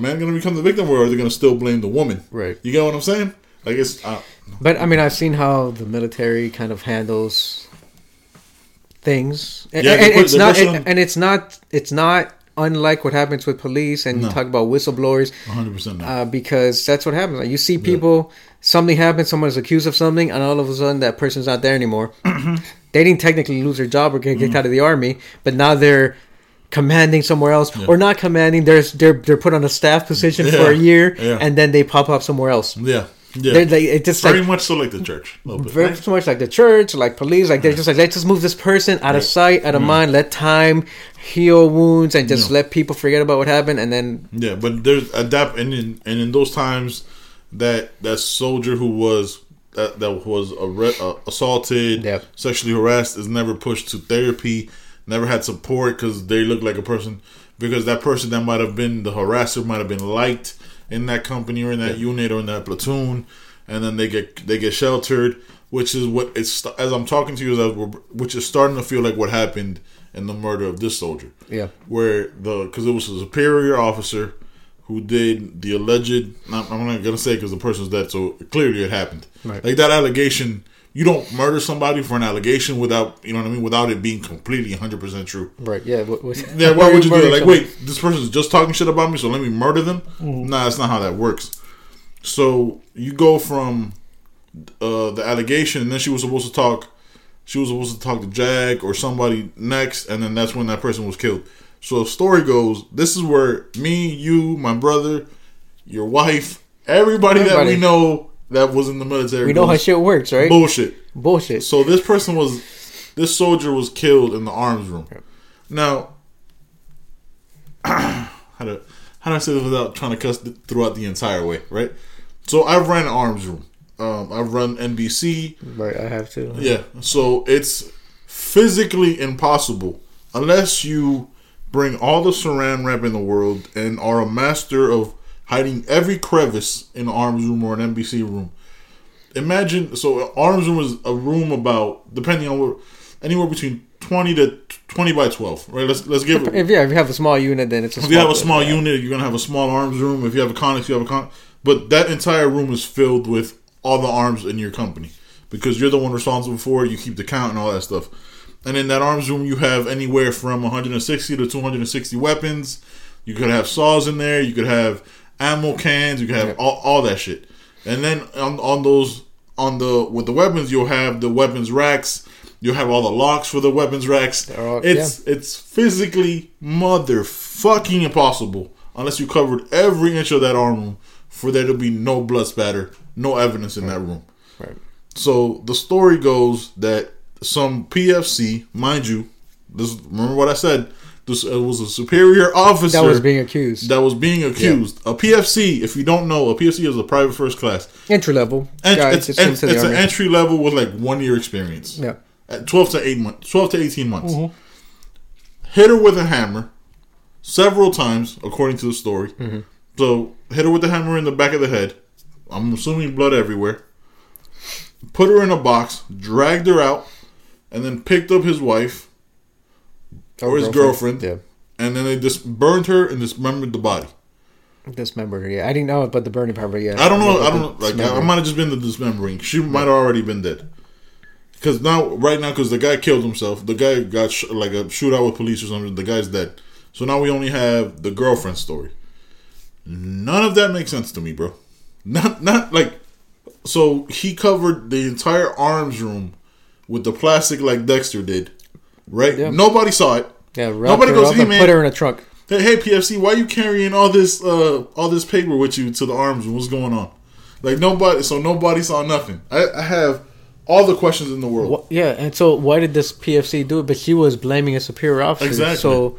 man going to become the victim, or are they going to still blame the woman? Right. You get what I'm saying? Like, I mean, I've seen how the military kind of handles things. It's not unlike what happens with police, and you talk about whistleblowers, 100%, because that's what happens. Like, you see people, something happens, someone's accused of something, and all of a sudden that person's not there anymore. They didn't technically lose their job or get kicked out of the army, but now they're commanding somewhere else, or not commanding. They're put on a staff position for a year, and then they pop up somewhere else. Yeah. Yeah. They, it just very much so like the church. Very much like the church, like police. Like, they're just like, let's just move this person out of sight, out of mind. Let time heal wounds, and just let people forget about what happened. And then but there's adapt. And in those times, that soldier who was assaulted, sexually harassed, is never pushed to therapy, never had support, because they look like a person. Because that person that might have been the harasser might have been liked in that company or in that unit or in that platoon, and then they get sheltered, which is what it's, as I'm talking to you, which is starting to feel like what happened in the murder of this soldier. Yeah, because it was a superior officer who did the alleged. I'm not gonna say, because the person's dead, so clearly it happened. Right. Like, that allegation, you don't murder somebody for an allegation without, you know what I mean, without it being completely 100% true. Right? Yeah. Why would you do that? Like, wait, this person's just talking shit about me, so let me murder them? Mm-hmm. Nah, that's not how that works. So you go from the allegation, and then she was supposed to talk to JAG or somebody next, and then that's when that person was killed. So the story goes, this is where me, you, my brother, your wife, everybody that we know that was in the military. We know how shit works, right? Bullshit. So this soldier was killed in the arms room. Now, how do I say this without trying to cuss throughout the entire way, right? So I've run an arms room. I've run NBC. Right, I have too. Yeah. So it's physically impossible, unless you bring all the saran wrap in the world and are a master of hiding every crevice in an arms room or an NBC room. Imagine, so an arms room is a room about, depending on what, anywhere between 20 by 12, right? Let's give it. If you have a small unit, then it's a small unit. If you have a small unit, you're going to have a small arms room. If you have a connex, you have a connex. But that entire room is filled with all the arms in your company, because you're the one responsible for it. You keep the count and all that stuff. And in that arms room, you have anywhere from 160 to 260 weapons. You could have saws in there. You could have ammo cans, you can have all that shit, and then on the weapons, you'll have the weapons racks, You have all the locks for the weapons racks. It's physically motherfucking impossible unless you covered every inch of that arm room for there to be no blood spatter, no evidence in that room. Right. So the story goes that some PFC, mind you, this remember what I said. This it was a superior officer that was being accused. A PFC, if you don't know, a PFC is a private first class, entry level. It's an entry level with like 1 year experience. Yeah. At 12 to 18 months. Mm-hmm. Hit her with a hammer several times, according to the story. Mm-hmm. So hit her with the hammer in the back of the head. I'm assuming blood everywhere. Put her in a box, dragged her out, and then picked up his wife or his girlfriend. Yeah. And then they just burned her and dismembered the body. Dismembered her, yeah. I didn't know it, but the burning part, yeah. I don't know. Like, I might have just been the dismembering. She might have already been dead. Because because the guy killed himself. The guy got like a shootout with police or something. The guy's dead. So now we only have the girlfriend's story. None of that makes sense to me, bro. Not like... So he covered the entire arms room with the plastic like Dexter did. Right? Yeah. Nobody saw it. Yeah, nobody goes, hey, man. Put her in a trunk. Hey, PFC, why are you carrying all this paper with you to the arms room? What's going on? Like, nobody... So nobody saw nothing. I have... all the questions in the world. Yeah, and so why did this PFC do it? But she was blaming a superior officer. Exactly. So,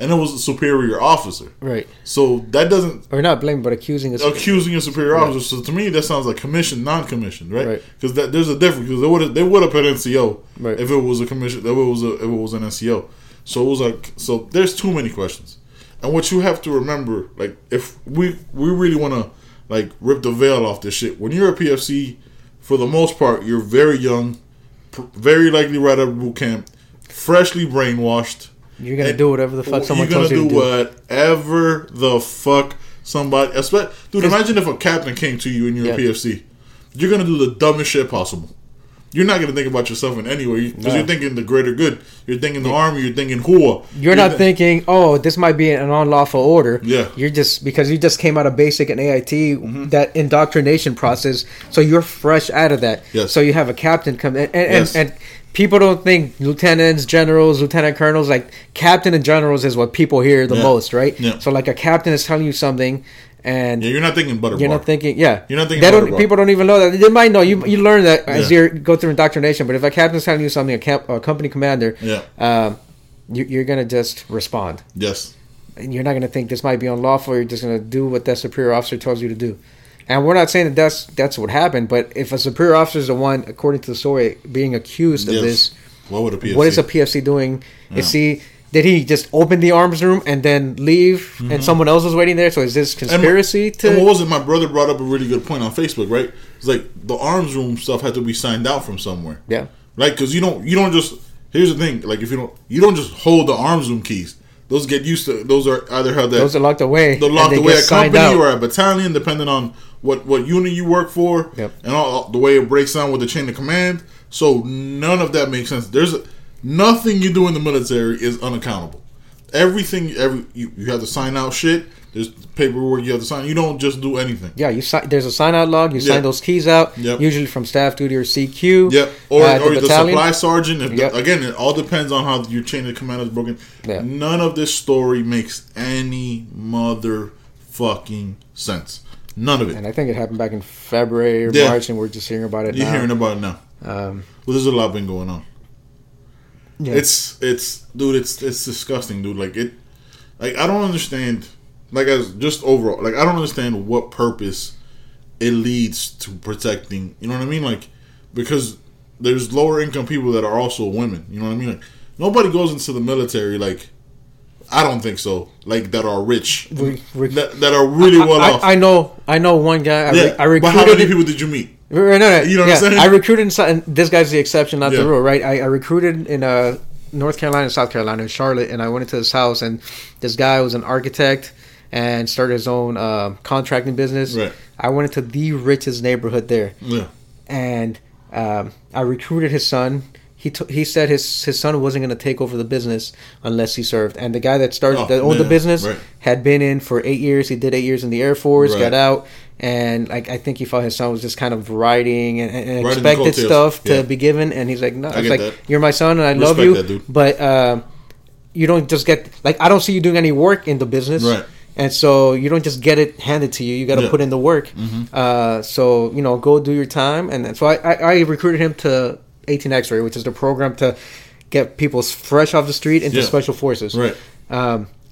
and it was a superior officer. Right. So that doesn't... Or not blaming, but accusing a superior officer. So to me, that sounds like commissioned, non-commissioned, right? Because there's a difference. Because they would have put NCO if it was a commission. If it was an NCO. So it was like... So there's too many questions. And what you have to remember, like, if we really want to, like, rip the veil off this shit, when you're a PFC... For the most part, you're very young, very likely right out of boot camp, freshly brainwashed. You're going to do whatever the fuck someone tells you to do. You're going to do whatever the fuck somebody... Dude, imagine if a captain came to you and you're a PFC. You're going to do the dumbest shit possible. You're not going to think about yourself in any way because you're thinking the greater good. You're thinking the army. You're thinking whoa. You're not thinking, oh, this might be an unlawful order. Yeah. You're just because you just came out of basic and AIT, that indoctrination process. So you're fresh out of that. Yes. So you have a captain come in and people don't think lieutenants, generals, lieutenant colonels, like captain and generals is what people hear the most, right? Yeah. So like a captain is telling you something. And you're not thinking butter. You're not thinking, You're not thinking butter. People don't even know that. They might know. You learn that as you go through indoctrination. But if a captain's telling you something, a company commander, you're going to just respond. Yes. And you're not going to think this might be unlawful. You're just going to do what that superior officer tells you to do. And we're not saying that that's what happened. But if a superior officer is the one, according to the story, being accused of this, what is a PFC doing? Yeah. Did he just open the arms room and then leave and someone else was waiting there? So is this conspiracy And what was it? My brother brought up a really good point on Facebook, right? It's like the arms room stuff had to be signed out from somewhere. Yeah. Right? Because you don't just... Here's the thing. Like, if you don't just hold the arms room keys. Those get used to... Those are either held... Those are locked away. They're locked away at company or at battalion, depending on what unit you work for. Yep. And all the way it breaks down with the chain of command. So none of that makes sense. Nothing you do in the military is unaccountable. You have to sign out shit. There's paperwork you have to sign. You don't just do anything. Yeah, there's a sign out log. You sign those keys out, usually from staff duty or CQ. Yep. Or the supply sergeant. Again, it all depends on how your chain of command is broken. Yeah. None of this story makes any motherfucking sense. None of it. And I think it happened back in February or March, and we're just hearing about it now. You're hearing about it now. Well, there's a lot been going on. Yeah. It's disgusting, dude. Like I don't understand. Like, as just overall, like I don't understand what purpose it leads to protecting. You know what I mean? Like, because there's lower income people that are also women. You know what I mean? Like, nobody goes into the military. Like, I don't think so. Like, that are rich, that are really well off. I know one guy. I recruited. But how many people did you meet? No. You know what I'm saying? I recruited and this guy's the exception, not the rule, right? I recruited in North Carolina and South Carolina, in Charlotte, and I went into his house, and this guy was an architect and started his own contracting business. Right. I went into the richest neighborhood there. Yeah. And I recruited his son. he said his son wasn't going to take over the business unless he served. And the guy that started owned the business had been in for 8 years. He did 8 years in the Air Force, got out, and like I think he felt his son was just kind of riding and expected stuff to be given. And he's like, no, it's like that. You're my son, and I love you, but you don't just get like I don't see you doing any work in the business, right? And so you don't just get it handed to you. You got to put in the work. So, you know, go do your time. And so I recruited him to 18X Ray, which is the program to get people fresh off the street into special forces. Right.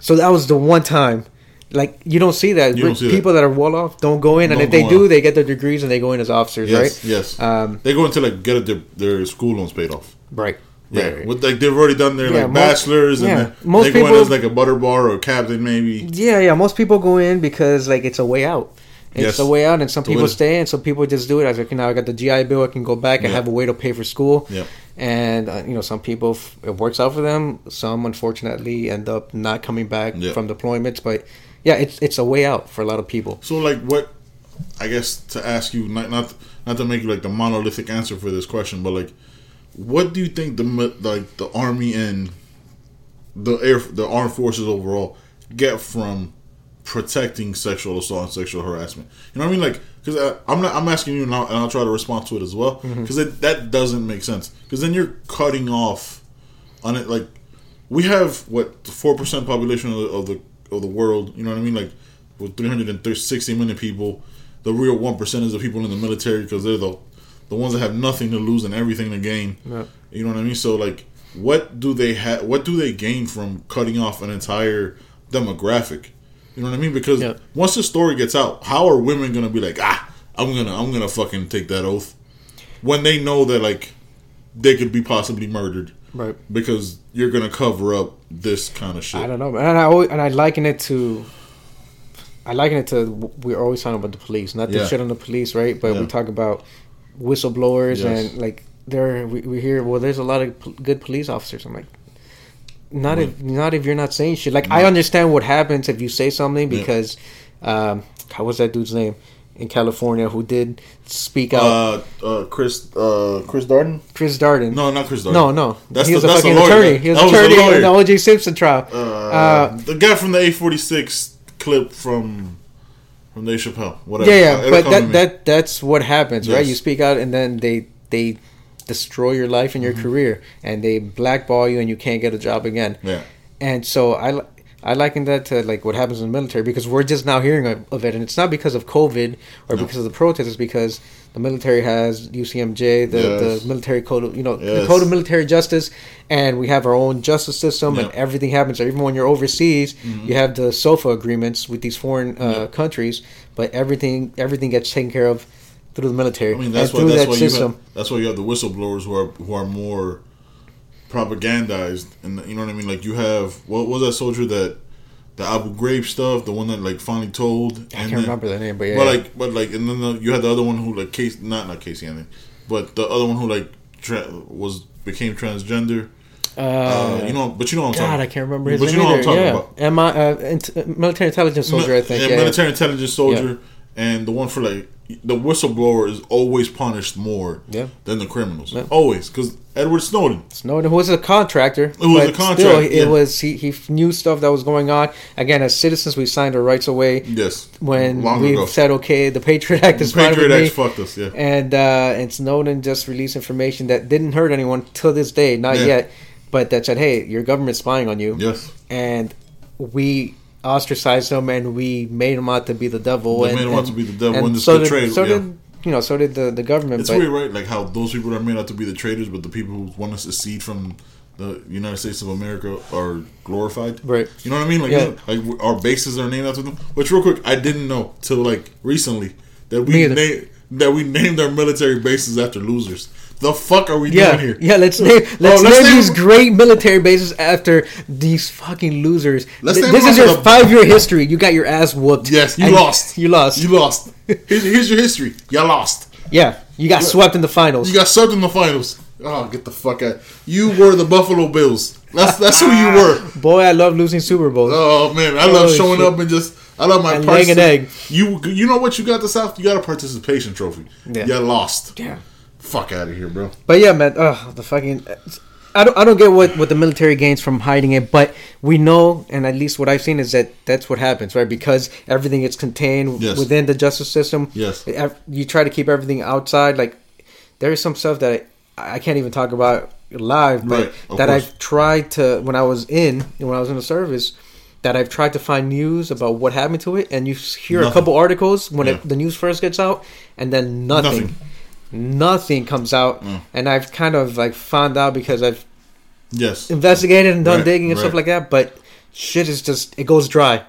So that was the one time. Like, you don't see that. People that are well off don't go in. And if they do, they get their degrees and they go in as officers, right? Yes. They go in to, like, get their school loans paid off. Right. Yeah, right. With like they've already done their like bachelors, and most people go in as like a butter bar or a captain, maybe. Yeah. Most people go in because like it's a way out. It's a way out, and some people stay, and some people just do it as like, you know, I got the GI Bill, I can go back and have a way to pay for school. Yeah. And you know, some people it works out for them. Some unfortunately end up not coming back from deployments, but it's a way out for a lot of people. So like what, I guess to ask you not to make you like the monolithic answer for this question, but like. What do you think the Army and the armed forces overall get from protecting sexual assault and sexual harassment? You know what I mean? Like, because I'm asking you, and I'll try to respond to it as well, because that doesn't make sense. Because then you're cutting off on it. Like, we have what 4% population of the world. You know what I mean? Like, with 360 million people, the real 1% is the people in the military because they're the ones that have nothing to lose and everything to gain. Yeah. You know what I mean? So, like, what do they what do they gain from cutting off an entire demographic? You know what I mean? Because once the story gets out, how are women going to be like, I'm gonna fucking take that oath when they know that like they could be possibly murdered, right? Because you're gonna cover up this kind of shit. I don't know, man. I liken it to we're always talking about the police, not the shit on the police, right? But we talk about whistleblowers and like we hear there's a lot of good police officers. I'm like, not if you're not saying shit. Like I understand what happens if you say something because how was that dude's name in California who did speak out? Chris Darden. No, not Chris Darden. No. He was a fucking attorney. He was an attorney in the O.J. Simpson trial. The guy from the 846 clip from Dave Chappelle, whatever. Yeah. But that's what happens, right? You speak out, and then they destroy your life and your career, and they blackball you, and you can't get a job again. Yeah. And so I liken that to like what happens in the military because we're just now hearing of it, and it's not because of COVID or because of the protests. It's because the military has UCMJ, the military code, the code of military justice, and we have our own justice system, and everything happens. Even when you're overseas, you have the SOFA agreements with these foreign countries, but everything gets taken care of through the military. I mean, that's why system. That's why you have the whistleblowers who are more propagandized, and you know what I mean. Like you have what was that soldier that. The Abu Ghraib stuff, the one that like finally told. I can't remember the name, but yeah. But and then you had the other one who like not Casey Anthony, but the other one who like became transgender. But you know what I'm talking about. God, I can't remember his name. But you know what I'm talking about. Military intelligence soldier, I think. Yeah, military intelligence soldier, and the one for like the whistleblower is always punished more than the criminals. Yeah. Always, because Edward Snowden. Who was a contractor. It was a contractor. Still, it was he knew stuff that was going on. Again, as citizens, we signed our rights away. Yes. When we said, okay, the Patriot Act is fine with me. The Patriot Act fucked us, yeah. And Snowden just released information that didn't hurt anyone to this day, not yet, but that said, hey, your government's spying on you. Yes. And we ostracized him, and we made him out to be the devil. And so betrayed. So did the government. It's weird, right? Like how those people are made out to be the traitors, but the people who want to secede from the United States of America are glorified. Right. You know what I mean? Like, like our bases are named after them. Which, real quick, I didn't know till like recently that we named our military bases after losers. The fuck are we doing here? Yeah, let's name these great military bases after these fucking losers. This is your 5-year history. You got your ass whooped. Yes, you lost. Here's your history. You lost. Yeah, you got swept in the finals. Oh, get the fuck out. You were the Buffalo Bills. That's who you were. Boy, I love losing Super Bowls. Oh, man. I love showing up and just... I love my participation. You know what you got the South? You got a participation trophy. Yeah. You lost. Yeah. Fuck out of here, bro. But yeah, man, the fucking... I don't get what the military gains from hiding it, but we know, and at least what I've seen is that that's what happens, right? Because everything is contained within the justice system. Yes. You try to keep everything outside. Like, there is some stuff that I can't even talk about live, but that I've tried to, when I was in the service, that I've tried to find news about what happened to it, and you hear a couple articles when the news first gets out, and then nothing comes out, and I've kind of like found out because I've investigated and done digging and stuff like that, but shit is just, it goes dry,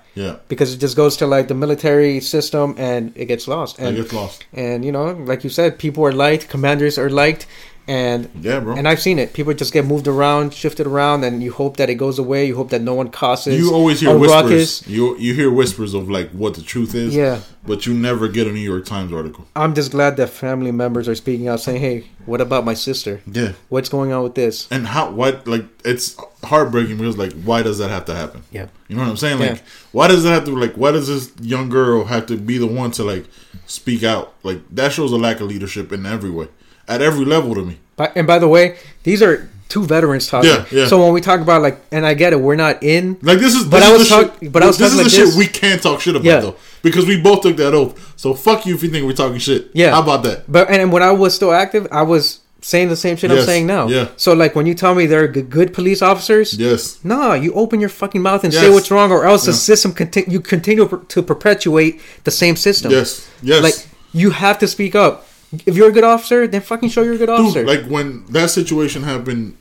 because it just goes to like the military system and it gets lost, and you know, like you said, people are liked, commanders are liked, and and I've seen it, people just get moved around, shifted around, and you hope that it goes away, you hope that no one causes, you always hear whispers, you hear whispers of like what the truth is, but you never get a New York Times article. I'm just glad that family members are speaking out saying, hey, what about my sister, what's going on with this, and why it's heartbreaking because like, why does that have to happen? You know what I'm saying? Like, why does it have to, like, why does this young girl have to be the one to like speak out? Like, that shows a lack of leadership in every way. At every level to me. And by the way, these are two veterans talking. So when we talk about like, and I get it, we're not in. Like, this is, but this I was talking. But I was this talking is the like shit this. We can't talk shit about though, because we both took that oath. So fuck you if you think we're talking shit. Yeah. How about that? But and when I was still active, I was saying the same shit I'm saying now. Yeah. So like when you tell me they're good police officers. Yes. No, you open your fucking mouth and say what's wrong, or else the system you continue to perpetuate the same system. Yes. Yes. Like, you have to speak up. If you're a good officer, then fucking show you're a good officer. Dude, like when that situation happened,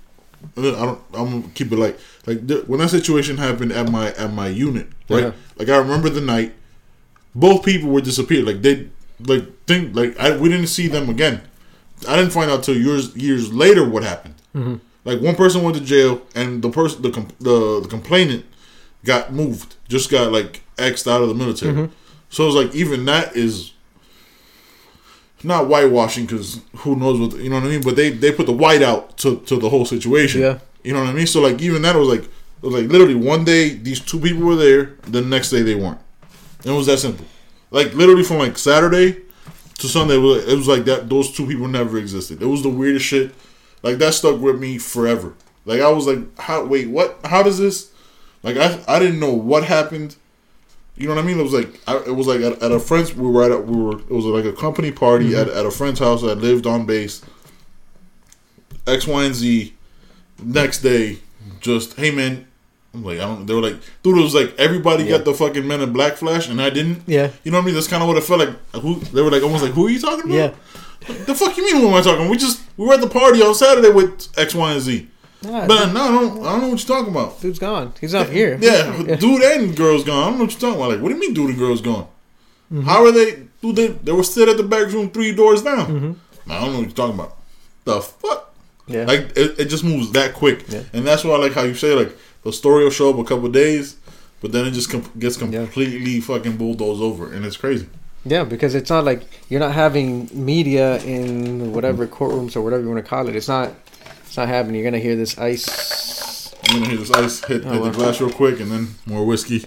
I'm gonna keep it light. Like when that situation happened at my unit, right? Yeah. Like, I remember the night, both people were disappeared. Like they we didn't see them again. I didn't find out till years later what happened. Mm-hmm. Like, one person went to jail, and the complainant got moved, just got like X'd out of the military. Mm-hmm. So it's like, even that is. Not whitewashing, because who knows what... You know what I mean? But they put the white out to the whole situation. Yeah. You know what I mean? So, like, even that was, like, literally one day, these two people were there. The next day, they weren't. It was that simple. Like, literally from, like, Saturday to Sunday, it was like that. Those two people never existed. It was the weirdest shit. Like, that stuck with me forever. Like, I was like, what? How does this... Like, I didn't know what happened. You know what I mean? It was like at a friend's. It was like a company party at a friend's house that lived on base. X, Y, and Z. Next day, just, hey man, I'm like, I don't. They were like, dude, it was like everybody got the fucking Men in Black flash, and I didn't. Yeah. You know what I mean? That's kind of what it felt like. They were like, almost like, who are you talking about? Yeah. Like, the fuck you mean? Who am I talking? We were at the party on Saturday with X, Y, and Z. Nah, but no, I don't know what you're talking about. Dude's gone. He's not here. Yeah, dude and girl's gone. I don't know what you're talking about. Like, what do you mean dude and girl's gone? Mm-hmm. How are they? Dude, they were still at the back room 3 doors down. Mm-hmm. I don't know what you're talking about. The fuck? Yeah. Like, it just moves that quick. Yeah. And that's why I like how you say, like, the story will show up a couple days, but then it just gets completely fucking bulldozed over. And it's crazy. Yeah, because it's not like you're not having media in whatever courtrooms or whatever you want to call it. It's not happening. You're gonna hear this ice. I'm gonna hear this ice hit the glass real quick, and then more whiskey.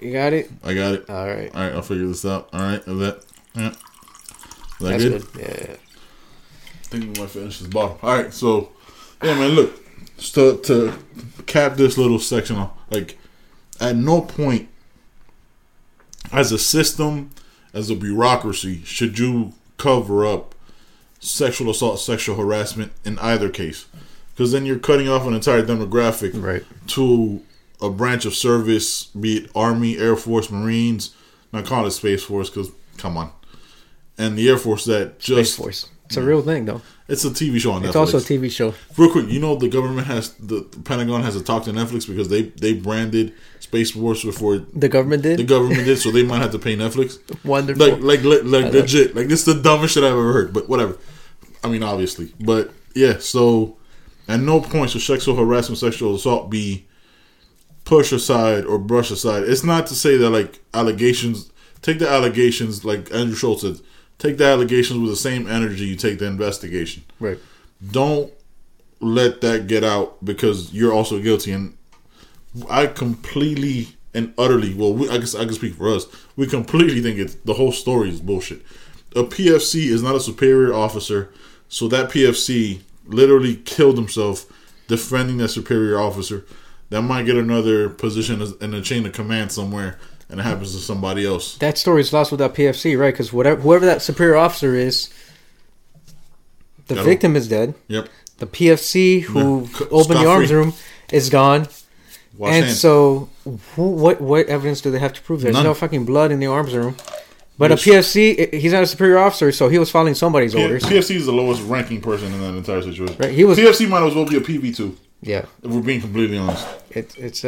You got it. I got it. All right. I'll figure this out. All right. That's good. Yeah. I think we might finish this bottle. All right. So, yeah, man. Look, just to cap this little section off, like, at no point as a system, as a bureaucracy, should you cover up sexual assault, sexual harassment in either case, because then you're cutting off an entire demographic to a branch of service, be it Army, Air Force, Marines. Now call it Space Force, because come on, and the Air Force that just Space Force. It's a real thing though. It's a TV show on Netflix. It's also a TV show. Real quick, you know the government has the Pentagon has to talk to Netflix because they branded Space Force before the government did. The government did, so they might have to pay Netflix. Wonderful. Like legit. Like, this is the dumbest shit I've ever heard. But whatever. I mean, obviously, but yeah. So at no point should sexual harassment, sexual assault be pushed aside or brushed aside. It's not to say that like allegations. Take the allegations, like Andrew Schultz said. Take the allegations with the same energy you take the investigation. Right. Don't let that get out because you're also guilty. And I completely and utterly, I guess I can speak for us. We completely think the whole story is bullshit. A PFC is not a superior officer So that PFC literally killed himself defending that superior officer. That might get another position in the chain of command somewhere, and it happens to somebody else. That story's lost without PFC, right? Because whoever that superior officer is, the victim is dead. Yep. The PFC who opened the arms room is gone. And so, what evidence do they have to prove? There's no fucking blood in the arms room. But a PFC, he's not a superior officer, so he was following somebody's orders. PFC is the lowest ranking person in that entire situation. Right, PFC might as well be a PB2. Yeah. If we're being completely honest. It's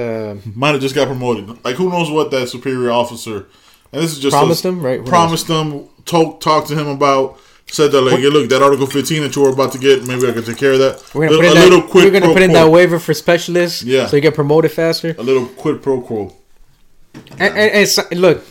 might have just got promoted. Like, who knows what that superior officer... And this is just promised him, right? Promised him, talked to him about... Said that, like, hey, look, that Article 15 that you were about to get, maybe I can take care of that. We're going to put in that waiver for specialists so you get promoted faster. A little quid pro quo. And look,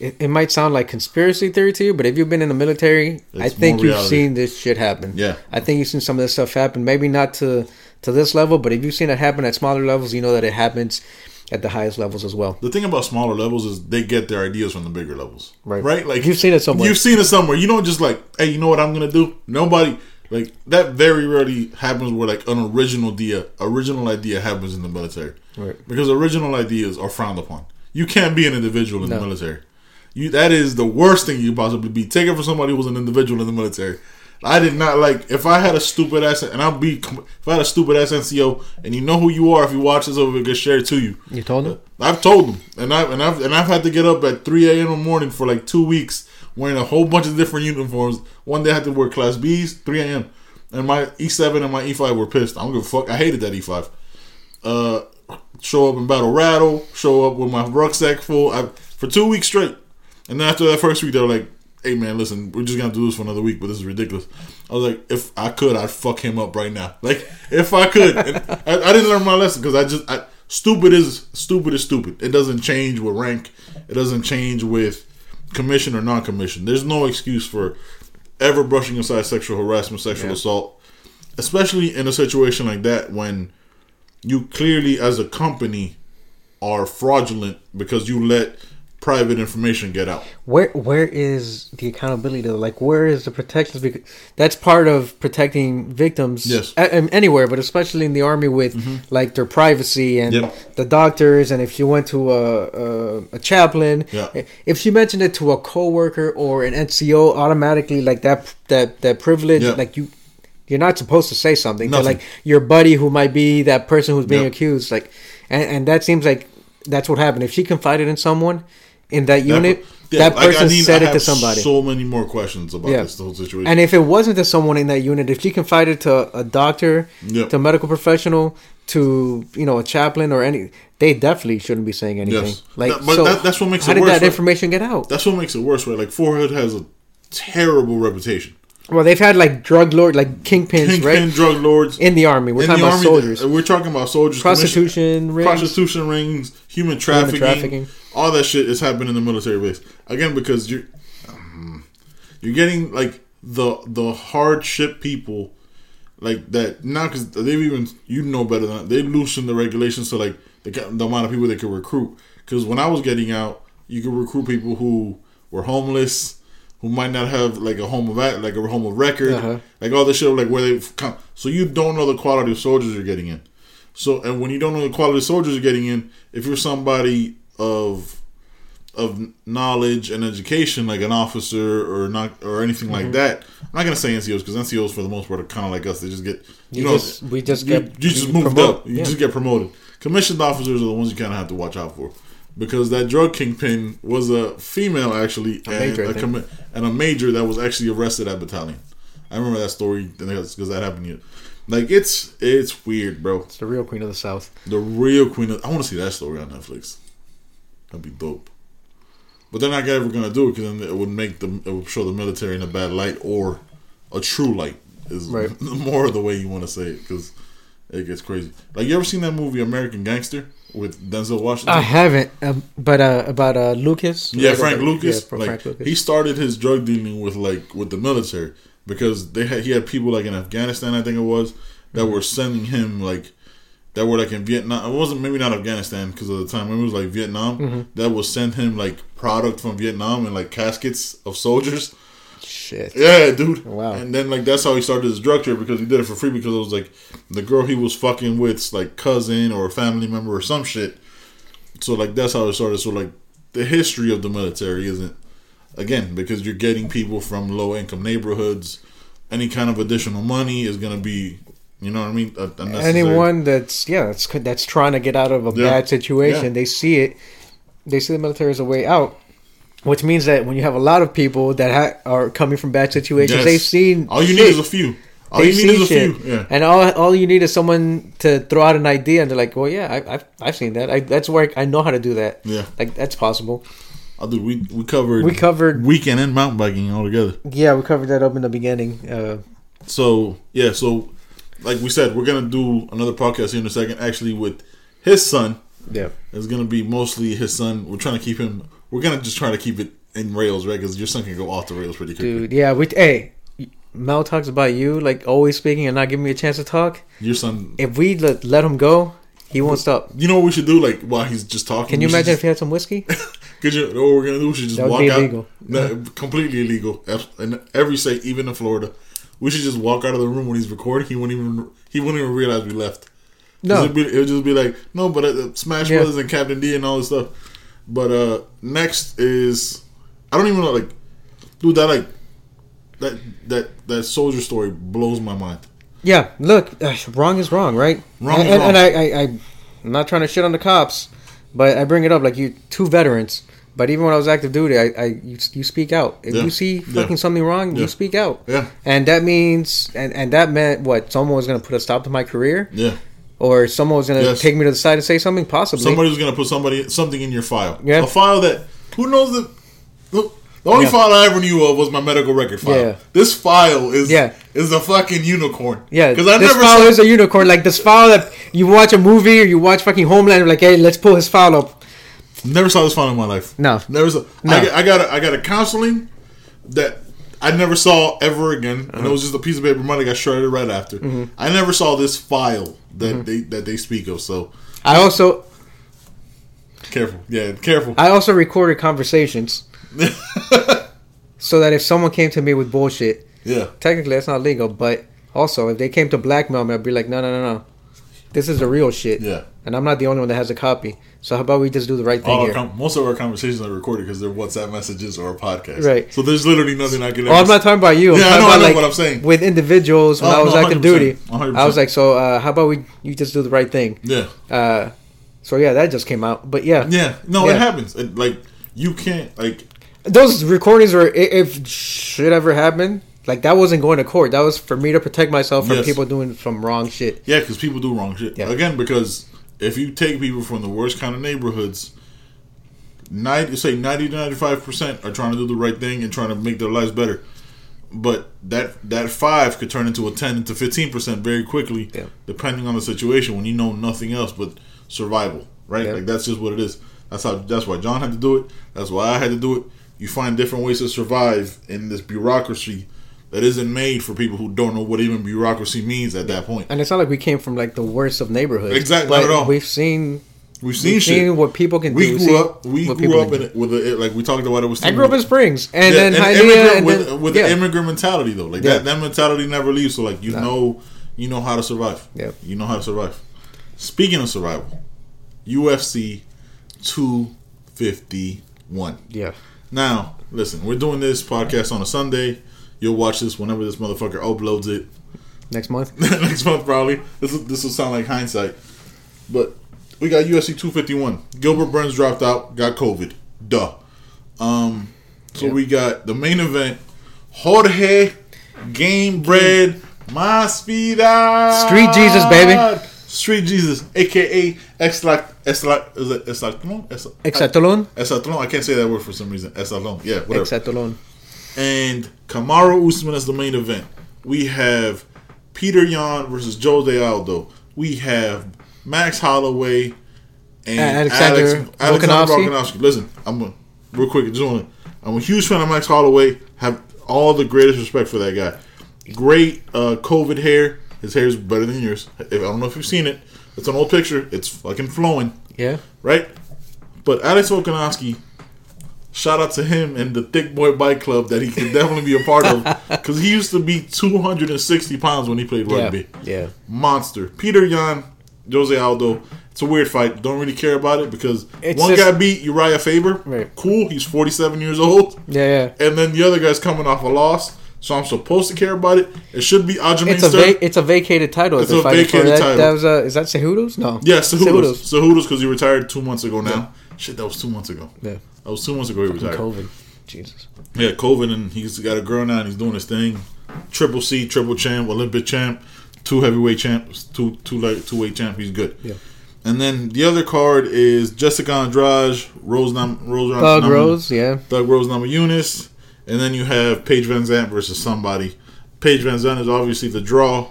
it might sound like conspiracy theory to you, but if you've been in the military, I think you've seen this shit happen. Yeah. I think you've seen some of this stuff happen. Maybe not to this level, but if you've seen it happen at smaller levels, you know that it happens at the highest levels as well. The thing about smaller levels is they get their ideas from the bigger levels. Right? Like, you've seen it somewhere. You don't just like, hey, you know what I'm going to do? Nobody, like, that very rarely happens where, like, an original idea happens in the military. Right. Because original ideas are frowned upon. You can't be an individual in the military. That is the worst thing you possibly be. Take it from somebody who was an individual in the military. I did not like, if I had a stupid ass, if I had a stupid ass NCO, and you know who you are, if you watch this over, it gets shared to you. You told them? I've told them. And I've had to get up at 3 a.m. in the morning for like 2 weeks, wearing a whole bunch of different uniforms. One day I had to wear Class B's, 3 a.m. And my E7 and my E5 were pissed. I don't give a fuck. I hated that E5. Show up in Battle Rattle, show up with my rucksack full for 2 weeks straight. And then after that first week, they were like, hey man, listen, we're just gonna do this for another week, but this is ridiculous. I was like, if I could, I'd fuck him up right now. Like, if I could, and I didn't learn my lesson because stupid is stupid. It doesn't change with rank. It doesn't change with commission or non-commission. There's no excuse for ever brushing aside sexual harassment, sexual assault, especially in a situation like that when you clearly, as a company, are fraudulent because you let private information get out. Where is the accountability though? Like, where is the protections? Because that's part of protecting victims. Yes. Anywhere, but especially in the army with like their privacy and the doctors. And if she went to a chaplain, if she mentioned it to a coworker or an NCO, automatically like that privilege, like you're not supposed to say something. Like your buddy who might be that person who's being accused. Like, and that seems like that's what happened. If she confided in someone in that unit, that person said it to somebody. So many more questions about this whole situation. And if it wasn't to someone in that unit, if she confided to a doctor, to a medical professional, to a chaplain or any, they definitely shouldn't be saying anything. Yes. Like, but so that's what makes it worse. How did that information get out? That's what makes it worse, right? Like, Fort Hood has a terrible reputation. Well, they've had like drug lords, like kingpins, right? Drug lords in the army. We're talking about soldiers. We're talking about soldiers. Prostitution rings, human trafficking. All that shit is happening in the military base again because you're getting like the hardship people like that now because they've even better than that. They loosened the regulations to like the amount of people they could recruit. Because when I was getting out, you could recruit people who were homeless, who might not have like a home of record, like all this shit, like where they've come. So you don't know the quality of soldiers you're getting in. So and when you don't know the quality of soldiers you're getting in, if you're somebody of knowledge and education, like an officer or anything like that, I'm not gonna say NCOs because NCOs for the most part are kind of like us. They just get just get promoted. Commissioned officers are the ones you kind of have to watch out for. Because that drug kingpin was a female, actually, and a major that was actually arrested at battalion. I remember that story because that happened here. Like, it's weird, bro. It's the real Queen of the South. I want to see that story on Netflix. That'd be dope. But they're not ever going to do it because then it would show the military in a bad light or a true light is more the way you want to say it because it gets crazy. Like, you ever seen that movie American Gangster? With Denzel Washington? I haven't, but about Lucas. Yeah, Frank Lucas. Yeah, like, Frank Lucas. He started his drug dealing with the military because he had people like in Afghanistan, I think it was, that were sending him that were like in Vietnam. It wasn't maybe not Afghanistan because of the time. Maybe it was like Vietnam that would send him like product from Vietnam and like caskets of soldiers. Shit. Yeah, dude. Wow. And then, like, that's how he started his drug trade, because he did it for free, because it was, like, the girl he was fucking with's, like, cousin or a family member or some shit. So, like, that's how it started. So, like, the history of the military isn't, again, because you're getting people from low-income neighborhoods, any kind of additional money is going to be, you know what I mean? Anyone that's trying to get out of a bad situation, they see it. They see the military as a way out. Which means that when you have a lot of people that are coming from bad situations, they've seen all you shit. Need is a few. All they've you need is a shit. Few. Yeah. And all you need is someone to throw out an idea, and they're like, "Well, yeah, I've seen that. That's where I know how to do that. Yeah, like that's possible." Oh, dude, we covered weekend and mountain biking all together. Yeah, we covered that up in the beginning. So like we said, we're gonna do another podcast here in a second. Actually, with his son. Yeah, it's gonna be mostly his son. We're trying to keep him. We're going to just try to keep it in rails, right? Because your son can go off the rails pretty quickly. Dude, yeah. Hey, Mel talks about you, like, always speaking and not giving me a chance to talk. Your son... If we let him go, he won't stop. You know what we should do, like, while he's just talking? Can you imagine if he had some whiskey? Could you? What we're going to do, we should just walk out. That would be illegal. No, completely illegal. In every state, even in Florida. We should just walk out of the room when he's recording. He wouldn't even realize we left. No. It would just be like, no, but Smash Brothers and Captain D and all this stuff. But next is, I don't even know, like, dude, that soldier story blows my mind. Yeah, look, wrong is wrong, right? Wrong is wrong. And I'm not trying to shit on the cops, but I bring it up, like, you two veterans. But even when I was active duty, you speak out. If you see fucking something wrong, you speak out. Yeah. And that means, and that meant what? Someone was going to put a stop to my career? Yeah. Or someone was going to take me to the side and say something, possibly. Somebody was going to put something in your file. Yeah. A file that, who knows the only file I ever knew of was my medical record file. Yeah. This file is a fucking unicorn. Yeah, this file is a unicorn. Like this file that you watch a movie or you watch fucking Homeland, you're like, hey, let's pull his file up. Never saw this file in my life. No. Never saw. No. I got a counseling that I never saw ever again, and it was just a piece of paper. Money got shredded right after. Mm-hmm. I never saw this file that they speak of. So I also careful. I also recorded conversations so that if someone came to me with bullshit, technically that's not legal. But also, if they came to blackmail me, I'd be like, no, this is the real shit. Yeah, and I'm not the only one that has a copy. So how about we just do the right thing here? Most of our conversations are recorded because they're WhatsApp messages or a podcast. Right. So there's literally nothing I can ever... Oh, I'm not talking about you. Yeah, I know like, what I'm saying. With individuals, when I was active duty, 100%. I was like, so how about you just do the right thing? Yeah. So that just came out. But yeah. Yeah. No, it happens. Like, you can't, like... Those recordings were, if shit ever happened, like, that wasn't going to court. That was for me to protect myself from people doing some wrong shit. Yeah, because people do wrong shit. Yeah. Again, because... If you take people from the worst kind of neighborhoods, 90 to 95% are trying to do the right thing and trying to make their lives better. But that 5 could turn into a 10 to 15% very quickly, depending on the situation, when you know nothing else but survival, right? Yeah. Like, that's just what it is. That's why John had to do it. That's why I had to do it. You find different ways to survive in this bureaucracy that isn't made for people who don't know what even bureaucracy means at that point. And it's not like we came from, like, the worst of neighborhoods. Exactly, not at all. We've seen what people can do. We grew up like we talked about, it was... I grew up in Springs. And then Hialeah. With the immigrant mentality, though. Like, that mentality never leaves. So, like, you know how to survive. Yeah. You know how to survive. Speaking of survival, UFC 251. Yeah. Now, listen, we're doing this podcast on a Sunday. You'll watch this whenever this motherfucker uploads it. Next month? Next month, probably. This will sound like hindsight. But we got UFC 251. Gilbert Burns dropped out, got COVID. Duh. We got the main event. Jorge Game Bread Masvidal. Street Jesus, baby. Street Jesus, a.k.a. Exatlon. Exatlon. I can't say that word for some reason. Exatlon. Yeah, whatever. Exatlon. And Kamaru Usman as the main event. We have Petr Yan versus Jose Aldo. We have Max Holloway and Alexander Volkanovski. Listen, I'm a huge fan of Max Holloway. Have all the greatest respect for that guy. Great COVID hair. His hair is better than yours. I don't know if you've seen it. It's an old picture. It's fucking flowing. Yeah. Right? But Alex Volkanovski, shout out to him and the Thick Boy Bike Club that he can definitely be a part of, because he used to be 260 pounds when he played rugby. Yeah. Monster. Petr Yan, Jose Aldo. It's a weird fight. Don't really care about it because one guy beat Uriah Faber. Right. Cool. He's 47 years old. Yeah. And then the other guy's coming off a loss. So I'm supposed to care about it. It should be Aljamain Sterling. It's a vacated title. It's a vacated title. That was is that Cejudo's? No. Yeah, Cejudo's. Cejudo's, because he retired 2 months ago now. Yeah. Shit, that was 2 months ago. Yeah. That was 2 months ago he retired. COVID. Jesus. Yeah, COVID, and he's got a girl now and he's doing his thing. Triple C, triple champ, Olympic champ, two heavyweight champs, two weight champ. He's good. Yeah. And then the other card is Jessica Andrade, Thug Rose Namajunas. And then you have Paige VanZant versus somebody. Paige VanZant is obviously the draw.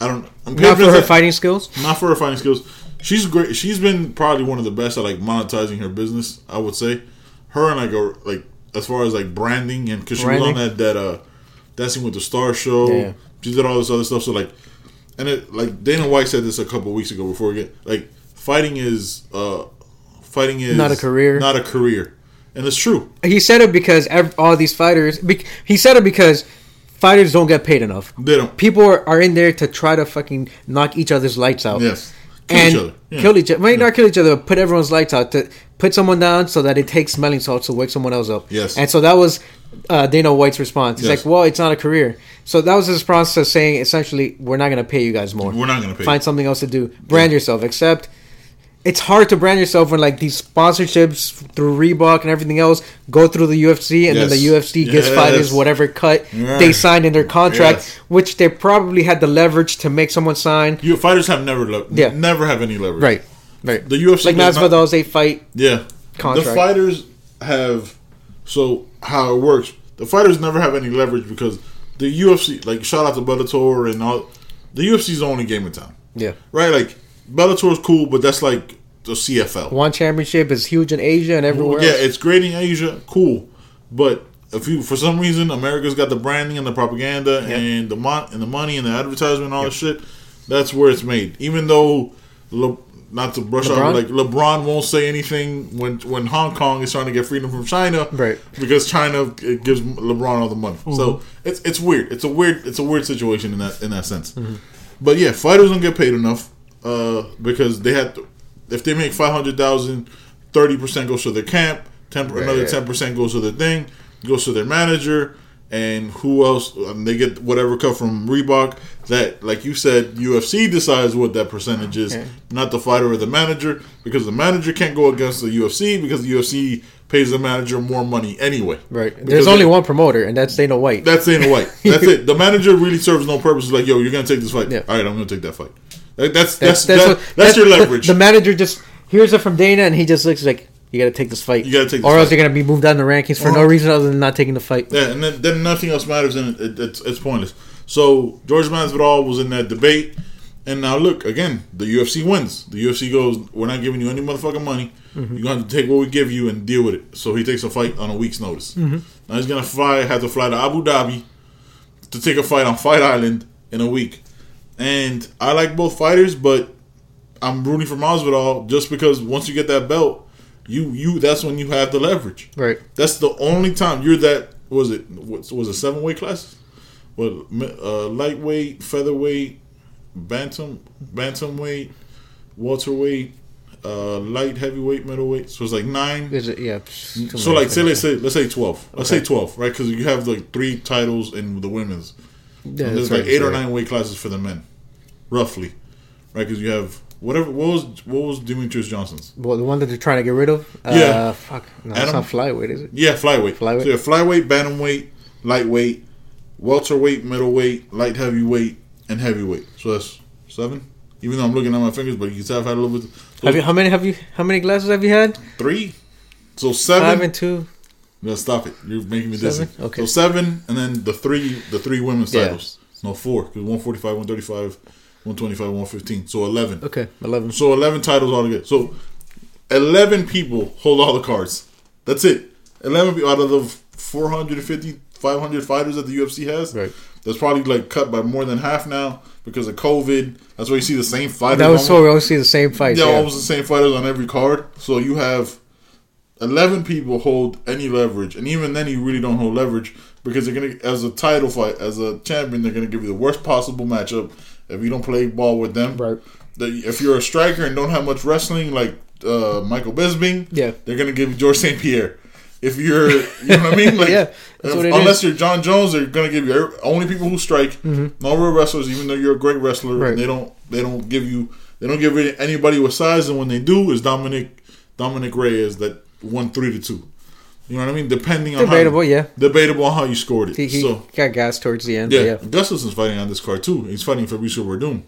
Not for her fighting skills? Not for her fighting skills. She's great. She's been probably one of the best at monetizing her business, I would say. Her and as far as branding, and because she was on that Dancing with the Star show. Yeah. She did all this other stuff. So Dana White said this a couple weeks ago before we get fighting is not a career. Not a career. And it's true. He said it because fighters don't get paid enough. They don't. People are in there to try to fucking knock each other's lights out. Yes. Kill each other. Not kill each other, but put everyone's lights out, to put someone down so that it takes smelling salts to wake someone else up. Yes. And so that was Dana White's response. He's well, it's not a career. So that was his process, saying essentially, we're not going to pay you guys more. We're not going to pay. Find something else to do. Brand yourself. Except it's hard to brand yourself when these sponsorships through Reebok and everything else go through the UFC, and then the UFC gives fighters whatever cut they signed in their contract, which they probably had the leverage to make someone sign. Fighters have never have any leverage. Right. The UFC, Masvidal's eight-fight contract. The fighters have, so how it works, the fighters never have any leverage because the UFC, shout out to Bellator and all, the UFC's the only game in town. Yeah. Right? Bellator's cool, but that's the CFL. One championship is huge in Asia and everywhere else. Yeah, it's great in Asia. Cool. But if for some reason, America's got the branding and the propaganda and the money and the advertisement and all that shit, that's where it's made. Even though, not to brush LeBron? Out, LeBron won't say anything when Hong Kong is trying to get freedom from China, right? Because China gives LeBron all the money. Mm-hmm. So it's weird. It's a weird situation in that sense. Mm-hmm. But yeah, fighters don't get paid enough because they have to. If they make $500,000, 30% goes to their camp, another 10% goes to their thing, goes to their manager, and who else? They get whatever cut from Reebok. That, like you said, UFC decides what that percentage is, not the fighter or the manager, because the manager can't go against the UFC because the UFC pays the manager more money anyway. Right. There's only one promoter, and that's Dana White. That's it. The manager really serves no purpose. It's you're going to take this fight. Yeah. All right, I'm going to take that fight. That's your leverage. The manager just hears it from Dana, and he just looks you got to take this fight. Or else you're going to be moved down the rankings for no reason other than not taking the fight. Yeah, and then nothing else matters, and it's pointless. So, Jorge Masvidal was in that debate. And now, look, again, the UFC wins. The UFC goes, we're not giving you any motherfucking money. Mm-hmm. You're going to have to take what we give you and deal with it. So, he takes a fight on a week's notice. Mm-hmm. Now, he's going to have to fly to Abu Dhabi to take a fight on Fight Island in a week. And I like both fighters, but I'm rooting for Masvidal just because once you get that belt, you that's when you have the leverage. Right. That's the only time you're that. Was it 7-weight classes? Well, lightweight, featherweight, bantamweight, welterweight, light heavyweight, middleweight. So it's 9. Is it? Yeah. So let's say 12. Let's say 12, right? Because you have 3 titles in the women's. Yeah, so there's 8 or 9 weight classes for the men, roughly, right? Because you have whatever. What was Demetrius Johnson's? Well, the one that they're trying to get rid of. Yeah. Fuck. No, that's not flyweight, is it? Yeah, flyweight. So yeah, flyweight, bantamweight, lightweight, welterweight, middleweight, light heavyweight, and heavyweight. So that's 7. Even though I'm looking at my fingers, but you have had a little bit. How many glasses have you had? 3. So 7. 5 and 2. No, stop it! You're making me dizzy. Okay. So 7, and then the three women's titles. No, 4 because 145, 135, 125, 115. So 11. Okay, 11. So 11 titles altogether. So 11 people hold all the cards. That's it. 11 people out of the 450, 500 fighters that the UFC has. Right. That's probably cut by more than half now because of COVID. That's why you see the same fighters. That was so we always see the same fights. Yeah, always the same fighters on every card. So you have 11 people hold any leverage, and even then you really don't hold leverage because they're gonna, as a title fight, as a champion, they're gonna give you the worst possible matchup if you don't play ball with them. Right. If you're a striker and don't have much wrestling, like Michael Bisping, yeah, they're gonna give you George St. Pierre. If you're, you know what I mean, like, yeah, unless you're John Jones, they're gonna give you only people who strike, no real wrestlers. Even though you're a great wrestler, right, and they don't give anybody with size, and when they do, is Dominic Reyes that won 3-2. You know what I mean? Depending on debatable on how you scored it. He got gas towards the end. Yeah, Gustafson's fighting on this card too. He's fighting Fabricio Werdum.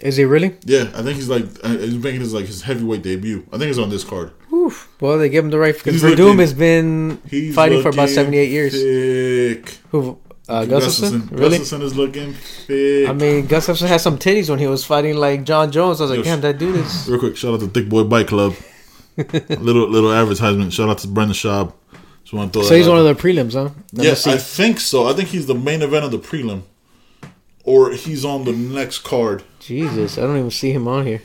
Is he really? Yeah, I think he's making his heavyweight debut. I think it's on this card. Oof. Well, they give him the right, because Verdum has been fighting for about 78 years. Thick. Who? Gustafson? Really? Gustafson is looking thick. I mean, Gustafson had some titties when he was fighting like John Jones. I was like, damn, that dude is. Real quick, shout out to Thick Boy Bike Club. little advertisement. Shout out to Brendan Schaub. Just want to throw. So he's one of the prelims, huh? Yes, I think so. I think he's the main event of the prelim, or he's on the next card. Jesus, I don't even see him on here.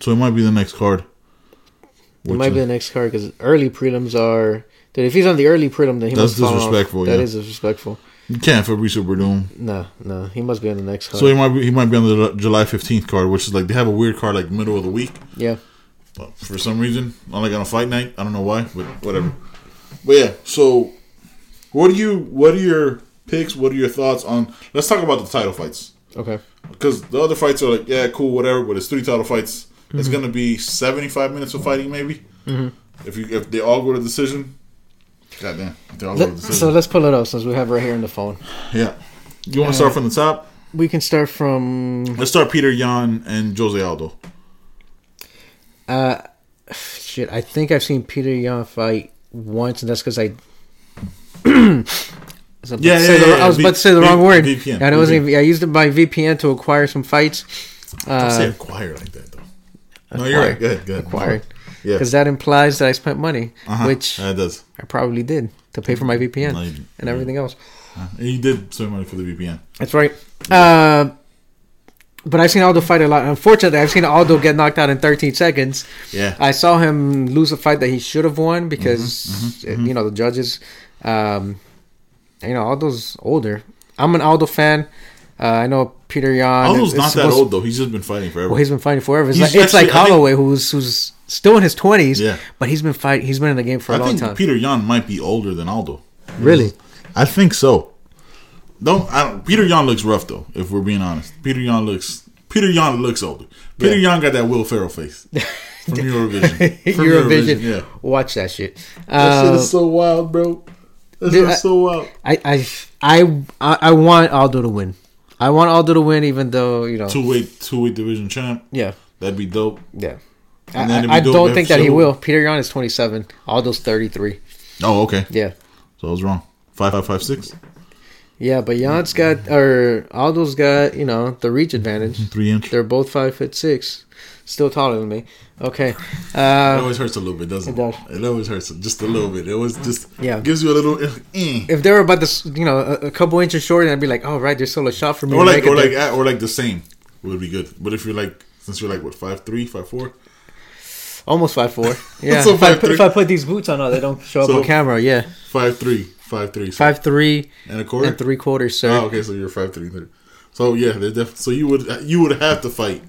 So it might be the next card. Because early prelims are... Dude, if he's on the early prelim, then he must fall off. That's disrespectful, yeah. That is disrespectful. You can't Fabricio Werdum. No. He must be on the next card. So he might be on the July 15th card, which is like... They have a weird card like middle of the week. Yeah. But for some reason. Like on a fight night. I don't know why, but whatever. But yeah, so... What are your picks? What are your thoughts on... Let's talk about the title fights. Okay. Because the other fights are like, yeah, cool, whatever, but it's three title fights. Mm-hmm. It's going to be 75 minutes of fighting, maybe. Mm-hmm. If they all go to decision, goddamn, they all go to decision. So let's pull it up since we have it right here on the phone. Yeah. You want to start from the top? We can start from... Let's start Petr Yan and Jose Aldo. Shit, I think I've seen Petr Yan fight once, and that's because I... I was about to say the wrong word. VPN. And it wasn't even, I used my VPN to acquire some fights. Don't say acquire like that, though. Acquire. No, you're right. Good. Acquired. Yeah. Because that implies that I spent money, which it does. I probably did to pay for my VPN and everything else. You did spend money for the VPN. That's right. Yeah. But I've seen Aldo fight a lot. Unfortunately, I've seen Aldo get knocked out in 13 seconds. Yeah. I saw him lose a fight that he should have won because, you know, the judges... you know, Aldo's older. I'm an Aldo fan. I know Petr Yan. Aldo's not that old though. He's just been fighting forever. Well, he's been fighting forever. It's like Holloway, who's still in his 20s, yeah, but he's been in the game for a long time. Petr Yan might be older than Aldo. Really? I think so. Petr Yan looks rough though, if we're being honest. Petr Yan looks older. Petr Yan got that Will Ferrell face. From Eurovision. Yeah. Watch that shit. That shit is so wild, bro. That's so wild. I want Aldo to win. I want Aldo to win, even though, you know, two-weight division champ. Yeah, that'd be dope. Yeah, I don't think that he will. Petr Yan is 27. Aldo's 33. Oh, okay. Yeah. So I was wrong. 5.556. Yeah, but Jan's got Aldo's got, you know, the reach advantage. 3 inch. They're both 5'6". Still taller than me. Okay. It always hurts a little bit, doesn't it? It always hurts just a little bit. It always just gives you a little... If they were about this, you know, a couple inches shorter, I'd be like, oh, right, there's still a shot for me. Or like the same would be good. But if you're like, since you're like, what, 5'3", 5'4"? Almost 5'4". Yeah. So if I put these boots on, they don't show up on camera. Yeah. 5'3". 5'3". 5'3". And a quarter? And 3/4, sir. Oh, okay, so you're 5'3". So, yeah, they're so you would have to fight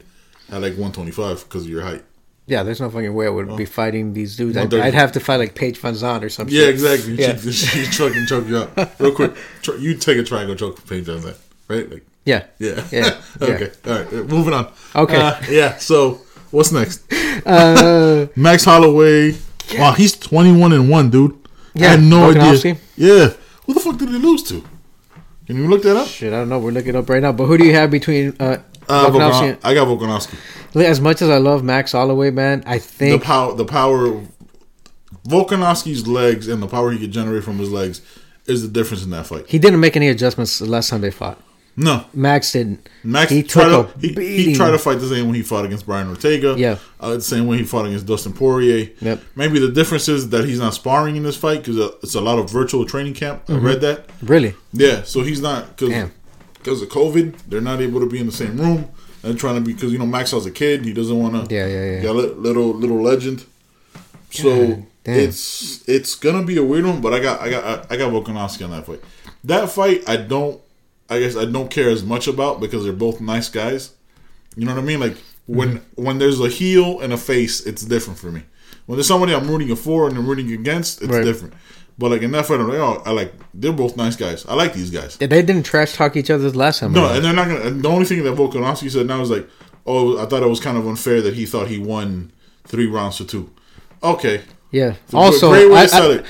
at like 125 because of your height. Yeah, there's no fucking way I would be fighting these dudes. I'd have to fight like Paige VanZant or something. Yeah, exactly. She'd choke you out. Real quick, you take a triangle choke from Paige VanZant, right? Like, yeah. Okay, all right, moving on. Okay. So what's next? Max Holloway. Yeah. Wow, he's 21-1, dude. Yeah, I had no idea. Yeah. Who the fuck did he lose to? Can you look that up? Shit, I don't know. We're looking it up right now. But who do you have between... Volkanovski. I got Volkanovski. As much as I love Max Holloway, man, I think... The power... Volkanovski's legs and the power he could generate from his legs is the difference in that fight. He didn't make any adjustments the last time they fought. No. Max didn't. He tried to fight the same way he fought against Brian Ortega. Yeah. The same way he fought against Dustin Poirier. Yep. Maybe the difference is that he's not sparring in this fight because it's a lot of virtual training camp. Mm-hmm. I read that. Really? Yeah. So he's not... Because of COVID, they're not able to be in the same room. And trying to be... Because, you know, Max was a kid. He doesn't want to... Yeah. Got a little legend. So... It's gonna be a weird one, but I got Volkanovski on that fight. That fight I don't care as much about because they're both nice guys. You know what I mean? Like when there's a heel and a face, it's different for me. When there's somebody I'm rooting for and I'm rooting against, it's different. But like in that fight, I'm like, oh, they're both nice guys. I like these guys. They didn't trash talk each other last time. No, and they're not gonna. The only thing that Volkanovski said now is like, oh, I thought it was kind of unfair that he thought he won 3 rounds to 2. Okay. Yeah. So also, great way to set it.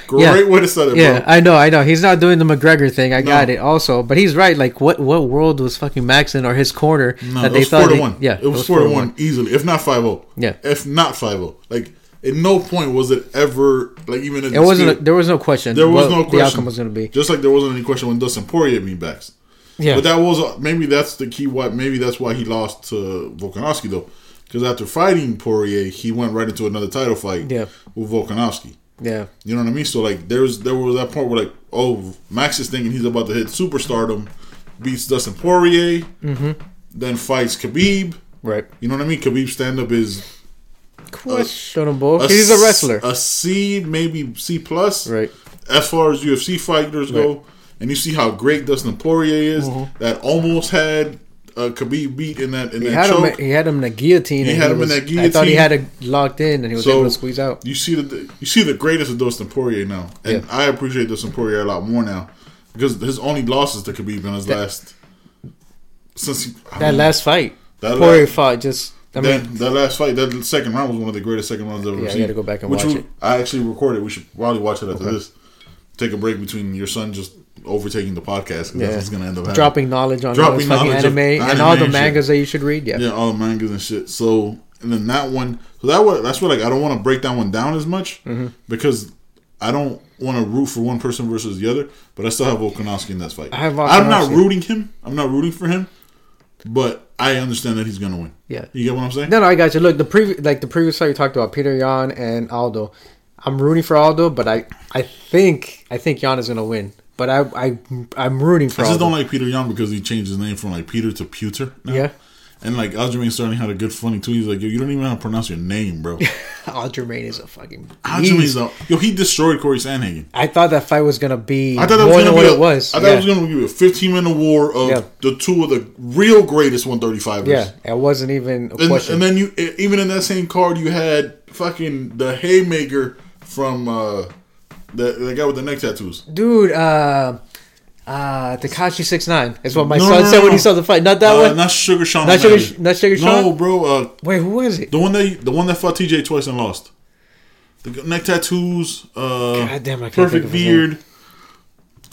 Yeah, bro. I know. He's not doing the McGregor thing. I got it. Also, but he's right. Like, what world was fucking Max in or his corner that they thought? 4-1. Yeah, it was 4-1 easily, if not 5-0. Yeah, if not 5-0. Like, at no point was it ever like even. It wasn't. There was no question. There was no question. The outcome was going to be just like there wasn't any question when Dustin Poirier beat Max. Yeah, but that was maybe that's why he lost to Volkanovski though. Because after fighting Poirier, he went right into another title fight with Volkanovski. Yeah. You know what I mean? So, like, there was that point where, like, oh, Max is thinking he's about to hit superstardom, beats Dustin Poirier, then fights Khabib. Right. You know what I mean? Khabib's stand-up is... questionable. He's a wrestler. A C, maybe C+. Right. As far as UFC fighters go. And you see how great Dustin Poirier is. That almost had... Khabib beat in that choke. He had him in a guillotine. I thought he had it locked in, and he was able to squeeze out. You see the greatest of Dustin Poirier now, and I appreciate Dustin Poirier a lot more now because his only loss is to Khabib in his that last fight, that second round was one of the greatest second rounds I've ever seen. I got to go back and watch it. I actually recorded. We should probably watch it after this. Take a break between your son just. Overtaking the podcast because that's what's going to end up happening. Dropping knowledge on anime and all the mangas that you should read. Yeah, all the mangas and shit. So, and then that one. So that's what, like, I don't want to break that one down as much because I don't want to root for one person versus the other, but I still have Volkanovski in that fight. I'm not rooting him. I'm not rooting for him, but I understand that he's going to win. Yeah. You get what I'm saying? No, I got you. Look, the previous fight you talked about, Petr Yan and Aldo. I'm rooting for Aldo, but I think Yan is going to win. But I'm rooting for. I just don't like Petr Yan because he changed his name from like Peter to Pewter now. Yeah, and like Aljamain Sterling had a good funny tweet. He's like, "Yo, you don't even know how to pronounce your name, bro." Aljamain is a fucking. He destroyed Corey Sandhagen. I thought that fight was gonna be more than what it was. I thought it was gonna be a 15-minute war of the two of the real greatest 135ers. Yeah, it wasn't even a question. And then even in that same card, you had fucking the haymaker from. The guy with the neck tattoos. Dude, Tekashi 6ix9ine is what my son said when he saw the fight. Not that one? Not Sugar Sean. Not Sugar Sean? No, bro. Wait, who was it? The one that fought TJ twice and lost. The neck tattoos. God damn, I can't think of his name. Perfect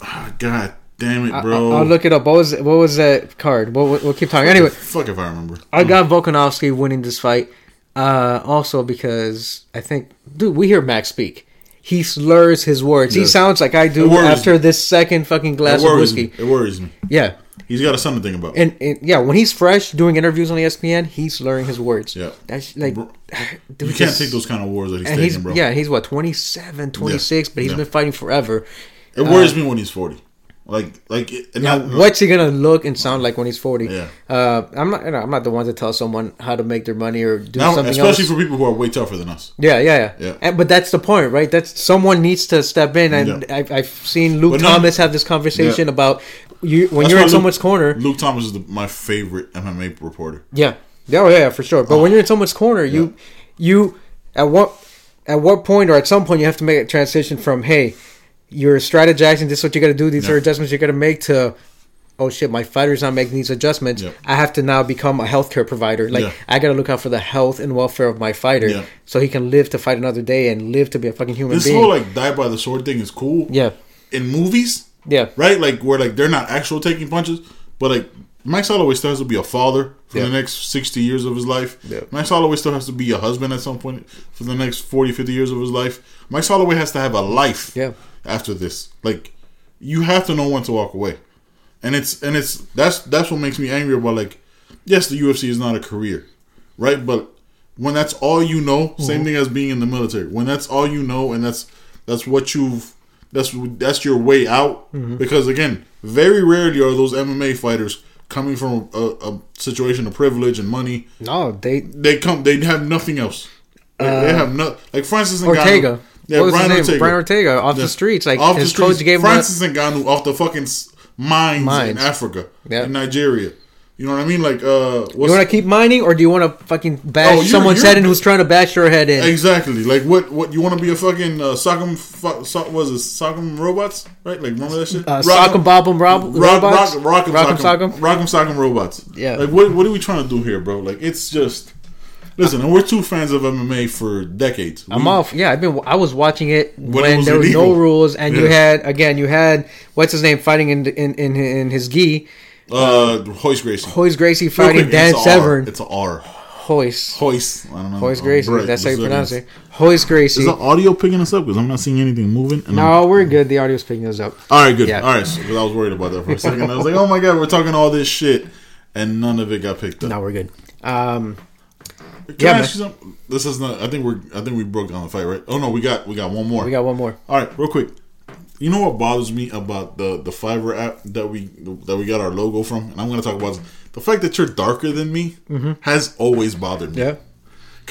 beard. God damn it, bro. I'll look it up. What was that card? We'll keep talking. Anyway. Fuck if I remember. I got Volkanovski winning this fight. Also because I think... Dude, we hear Max speak. He slurs his words. Yes. He sounds like I do after this second fucking glass of whiskey. It worries me. Yeah. He's got something to think about. And yeah, when he's fresh doing interviews on ESPN, he's slurring his words. Yeah. That's like... Dude, you can't take those kind of wars that he's taking, bro. Yeah, he's what, 27, 26, but he's been fighting forever. It worries me when he's 40. What's he gonna look and sound like when he's 40? Yeah. I'm not the one to tell someone how to make their money or do something especially else. Especially for people who are way tougher than us. Yeah. But that's the point, right? That's someone needs to step in. And I've seen Luke Thomas have this conversation about you're in someone's corner. Luke Thomas is my favorite MMA reporter. Yeah. Oh yeah, for sure. But when you're in someone's corner, you at what point or at some point you have to make a transition from hey. You're strategizing. This is what you got to do. These are adjustments you got to make to, oh shit, my fighter's not making these adjustments. Yep. I have to now become a healthcare provider. Like I got to look out for the health and welfare of my fighter so he can live to fight another day and live to be a fucking human being. This whole like die by the sword thing is cool. Yeah. In movies. Yeah. Right? Like where like they're not actual taking punches, but like Max Holloway still has to be a father for the next 60 years of his life. Yeah. Max Holloway still has to be a husband at some point for the next 40, 50 years of his life. Max Holloway has to have a life. Yeah. After this, like you have to know when to walk away, and that's what makes me angry about like, yes, the UFC is not a career, right? But when that's all you know, same thing as being in the military. When that's all you know, and that's your way out. Mm-hmm. Because again, very rarely are those MMA fighters coming from a situation of privilege and money. No, they have nothing else. Like, they have no like Francis Ngannou. Ortega. Yeah, what was Brian Ortega. Brian Ortega off the streets. Like off his the streets. Coach gave Francis him Ngannou off the fucking mines in Africa, in Nigeria. You know what I mean? Like, what's you want to keep mining, or do you want to fucking bash someone's head in who's trying to bash your head in? Exactly. Like, what you want to be a fucking Sock'em robots, right? Like, remember that shit? Sock'em Bob'em robots. Rock'em Sock'em robots. Yeah. Like, what are we trying to do here, bro? Like, it's just. Listen, and we're two fans of MMA for decades. I was watching it when there were no rules, and you had what's his name fighting in his gi. Royce Gracie. Royce Gracie fighting Dan Severn. It's an R. Royce. I don't know. Royce Gracie. That's how you pronounce it. Royce Gracie. Is the audio picking us up? Because I'm not seeing anything moving. We're good. The audio's picking us up. All right, good. Yeah. All right. Because I was worried about that for a second. I was like, oh my God, we're talking all this shit, and none of it got picked up. No, we're good. Can I ask you something? This is not. I think we broke down the fight, right? Oh no, we got one more. All right, real quick. You know what bothers me about the Fiverr app that we got our logo from, and I'm going to talk about the fact that you're darker than me has always bothered me. Yeah.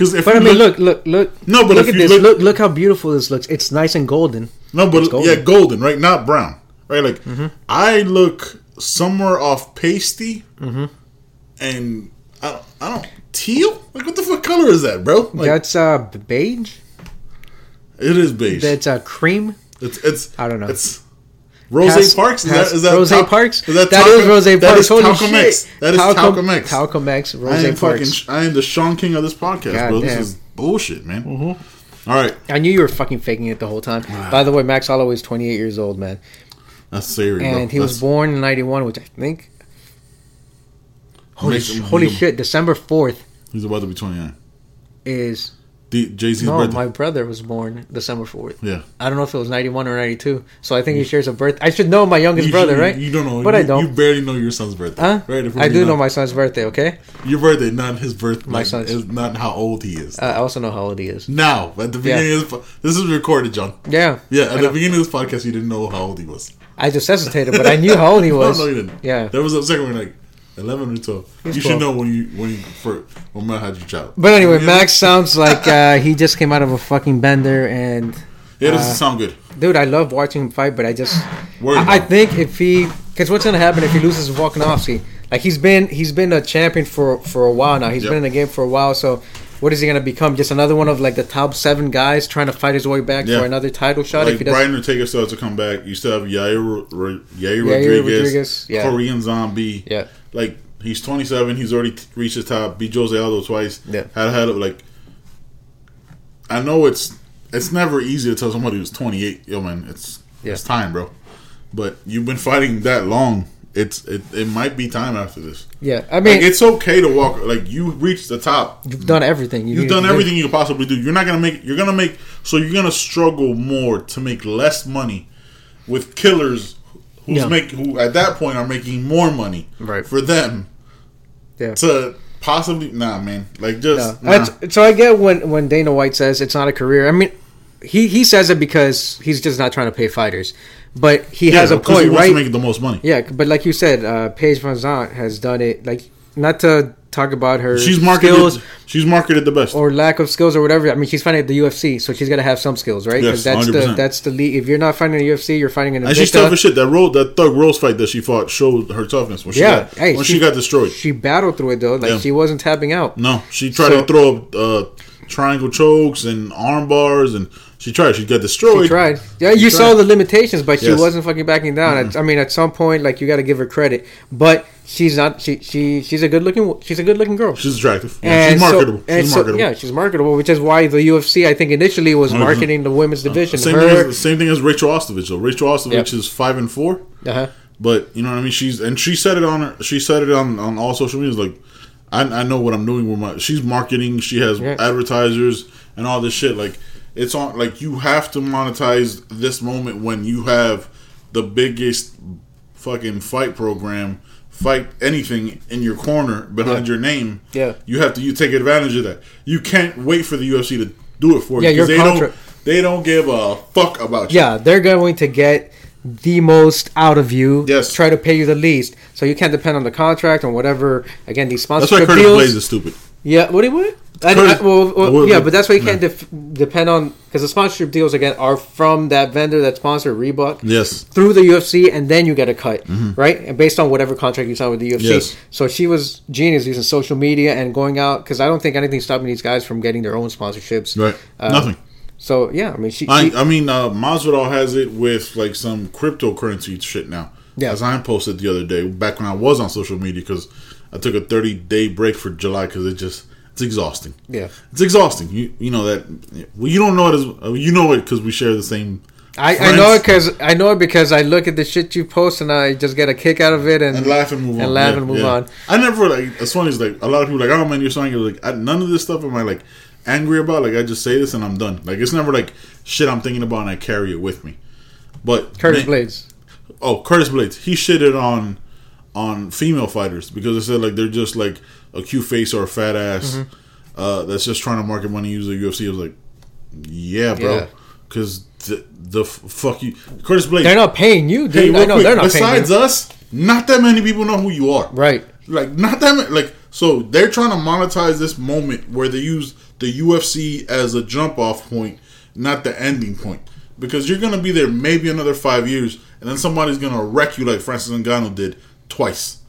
Look. No, but look at this. Look how beautiful this looks. It's nice and golden. No, but golden, right? Not brown, right? Like I look somewhere off pasty, and I don't teal. Like what the fuck color is that, bro? Like, that's beige. It is beige. That's cream. It's I don't know. It's Rose Parks. Is that Rose Parks? That is Rose Parks. Holy shit! That is Talcum X. Talcum X. Rose Parks. I am the Sean King of this podcast, God bro. Damn. This is bullshit, man. All right. I knew you were fucking faking it the whole time. By the way, Max Holloway is 28 years old, man. That's serious. And he was born in '91, which I think. Holy shit! December 4th. He's about to be 29. Is. Jay-Z's birthday. My brother was born December 4th. Yeah. I don't know if it was 91 or 92. So I think he shares a birthday. I should know my youngest brother, right? You don't know. But I don't. You barely know your son's birthday. Huh? Right? I do know my son's birthday, okay? Your birthday, not his birthday. My son's. It's not how old he is. I also know how old he is. Now. At the beginning of this. This is recorded, John. Yeah. Yeah. At the beginning of this podcast, you didn't know how old he was. I just hesitated, but I knew how old he was. No, you didn't. Yeah. There was a second where like, 11 or 12. You should know when I had your child. But anyway, Max sounds like he just came out of a fucking bender, and it doesn't sound good, dude. I love watching him fight, but I think if he, because what's gonna happen if he loses Volkanovski? Like he's been a champion for a while now. He's been in the game for a while, so. What is he going to become? Just another one of like the top 7 guys trying to fight his way back for another title shot? Like if he Brian Ortega still has to come back. You still have Yair Rodriguez. Korean Zombie. Yeah. Like he's 27. He's already reached the top. Beat Jose Aldo twice. Yeah. Had like. I know it's never easy to tell somebody who's 28. Yo man, it's time, bro. But you've been fighting that long. It might be time after this. Yeah, I mean, like, it's okay to walk. Like you reached the top. You've done everything. You've done everything you could possibly do. You're not gonna make. You're gonna make. So you're gonna struggle more to make less money with killers who at that point are making more money for them. Yeah. To possibly man. Like just so I get when Dana White says it's not a career. I mean, he says it because he's just not trying to pay fighters. But he has a point, right? To make the most money. Yeah, but like you said, Paige VanZant has done it. Like, not to talk about her skills. She's marketed the best, or lack of skills, or whatever. I mean, she's fighting at the UFC, so she's got to have some skills, right? Yes, that's the league. If you're not fighting in the UFC, you're fighting in the. And she's tough as shit. That Thug Rose fight that she fought showed her toughness when she got destroyed. She battled through it though. Like she wasn't tapping out. No, she tried to throw up triangle chokes and arm bars and. She tried. She got destroyed. She tried. Yeah, you saw the limitations, but she wasn't fucking backing down. Mm-hmm. I mean, at some point, like you got to give her credit. But she's not. She's a good looking. She's a good looking girl. She's attractive. And she's marketable. She's marketable, which is why the UFC, I think, initially was marketing the women's division. Same thing as Rachel Ostovich. Though Rachel Ostovich is 5-4. But you know what I mean. She said it on her. She said it on all social media. Like I know what I'm doing with my. She's marketing. She has advertisers and all this shit. Like. It's on, like, you have to monetize this moment when you have the biggest fucking fight program, fight anything in your corner behind your name. Yeah. You have to take advantage of that. You can't wait for the UFC to do it for you. Yeah, they don't give a fuck about you. Yeah, they're going to get the most out of you. Yes. Try to pay you the least. So you can't depend on the contract or whatever. Again, these sponsorship deals. That's why Curtis Blaydes is stupid. Yeah, what do you want? But that's why you can't depend on, because the sponsorship deals again are from that vendor that sponsored Reebok, yes, through the UFC, and then you get a cut, mm-hmm, right? And based on whatever contract you signed with the UFC. Yes. So she was genius using social media and going out, because I don't think anything's stopping these guys from getting their own sponsorships, right? Nothing. So yeah, I mean, Masvidal has it with like some cryptocurrency shit now. Yeah, as I posted the other day, back when I was on social media, because I took a 30-day break for July because it just. It's exhausting. Yeah, it's exhausting. You know that. Well, you don't know it as you know it because we share the same. I know it because I look at the shit you post and I just get a kick out of it and laugh and move on. And laugh and move on. I never like. It's funny. It's like a lot of people are like, oh man, you're saying like none of this stuff am I like angry about. Like I just say this and I'm done. Like it's never like shit I'm thinking about and I carry it with me. But Curtis Blaydes. He shitted on female fighters because they said like they're just like a cute face or a fat ass, mm-hmm, that's just trying to market money. Use the UFC. I was like, yeah, bro, because the fuck you, Curtis Blaydes. They're not paying you, dude. They're not. Besides paying us, not that many people know who you are, right? Like not that many. Like so, they're trying to monetize this moment where they use the UFC as a jump off point, not the ending point, because you're gonna be there maybe another 5 years, and then somebody's gonna wreck you like Francis Ngannou did twice.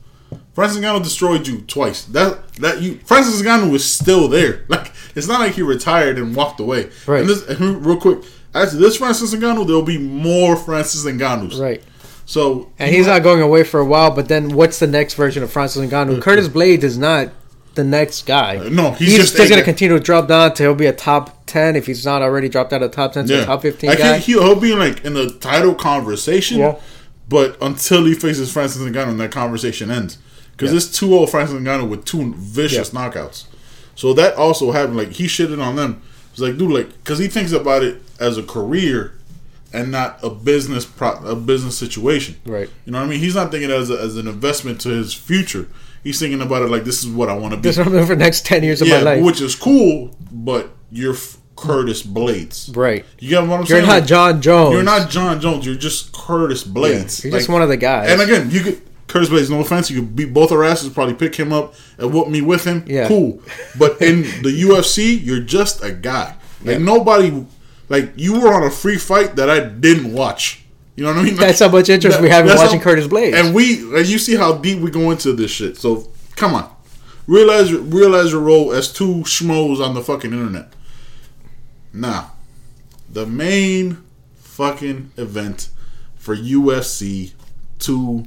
Francis Ngannou destroyed you twice. Francis Ngannou was still there. Like it's not like he retired and walked away. Right. And real quick, after this Francis Ngannou, there'll be more Francis Ngannous. Right. So he's not going away for a while. But then, what's the next version of Francis Ngannou? Curtis Blaydes is not the next guy. No, he's just going to continue to drop down till he'll be a top 10 if he's not already dropped out of top 10 to a top 15 guy. I think he'll be like in the title conversation. Yeah. But until he faces Francis Ngannou, that conversation ends. Because it's 2-0 Francis Ngannou with two vicious knockouts. So that also happened. Like, he shitted on them. It's like, dude, like, because he thinks about it as a career and not a business situation. Right. You know what I mean? He's not thinking as an investment to his future. He's thinking about it like, this is what I want to be. This is what I'm doing for the next 10 years of my life. Which is cool, but you're Curtis Blaydes. Right. You get what I'm saying? You're not like, John Jones. You're not John Jones. You're just Curtis Blaydes. Yeah, you're just one of the guys. And again, you could... Curtis Blaydes, no offense, you could beat both our asses, probably pick him up and whoop me with him. Yeah. Cool. But in the UFC, you're just a guy. Like nobody, like you were on a free fight that I didn't watch. You know what I mean? Like, that's how much interest we have in watching Curtis Blaydes. And you see how deep we go into this shit. So come on. Realize your role as two schmoes on the fucking internet. Now, the main fucking event for UFC 2.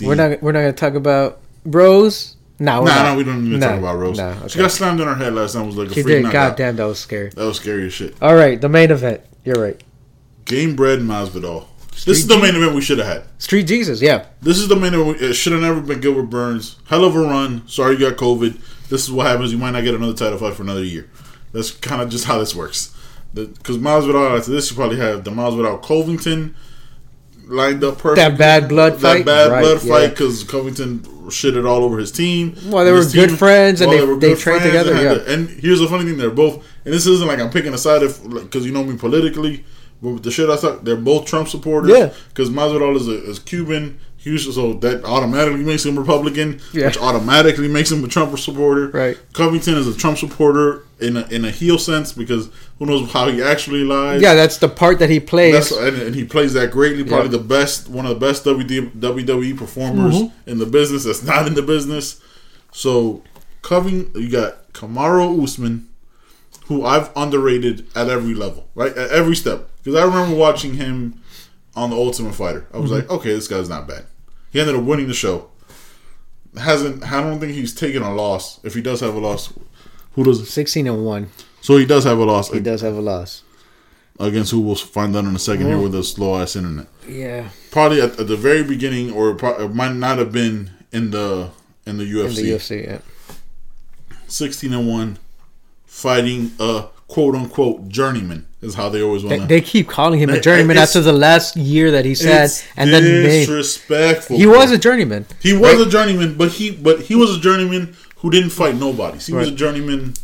We're not gonna talk about Rose. We don't need to talk about Rose. Okay. She got slammed in her head last night. Was like a freak knockout. God damn, that was scary. That was scary as shit. All right, the main event. You're right. Gamebred Masvidal. This is the main event we should have had. Street Jesus, yeah. This is the main event. It should have never been Gilbert Burns. Hell of a run. Sorry, you got COVID. This is what happens. You might not get another title fight for another year. That's kind of just how this works. Because Masvidal after this, you probably have the Masvidal Covington. Lined up perfectly. That bad blood fight because Covington shitted all over his team. Well, they were good friends and they trained together. And here's the funny thing: they're both. And this isn't like I'm picking a side because you know me politically. But with the shit I saw, they're both Trump supporters. Yeah. Because Masvidal is Cuban. So that automatically makes him Republican, which automatically makes him a Trump supporter. Right. Covington is a Trump supporter in a heel sense because who knows how he actually lies. Yeah, that's the part that he plays. And he plays that greatly. Probably one of the best WWE performers in the business that's not in the business. So, you got Kamaru Usman, who I've underrated at every level, right? At every step. Because I remember watching him on The Ultimate Fighter. I was like, okay, this guy's not bad. He ended up winning the show. I don't think he's taken a loss. If he does have a loss, who does? 16-1. So he does have a loss. He does have a loss against who? We'll find out in a second here with the slow ass internet. Yeah, probably at the very beginning, or it might not have been in the UFC. In the UFC, yeah. 16-1, fighting a quote unquote journeyman. Is how they always want to. They keep calling him a journeyman after the last year that he said, and then disrespectful. He was a journeyman. He was a journeyman, but he was a journeyman who didn't fight nobody. He was a journeyman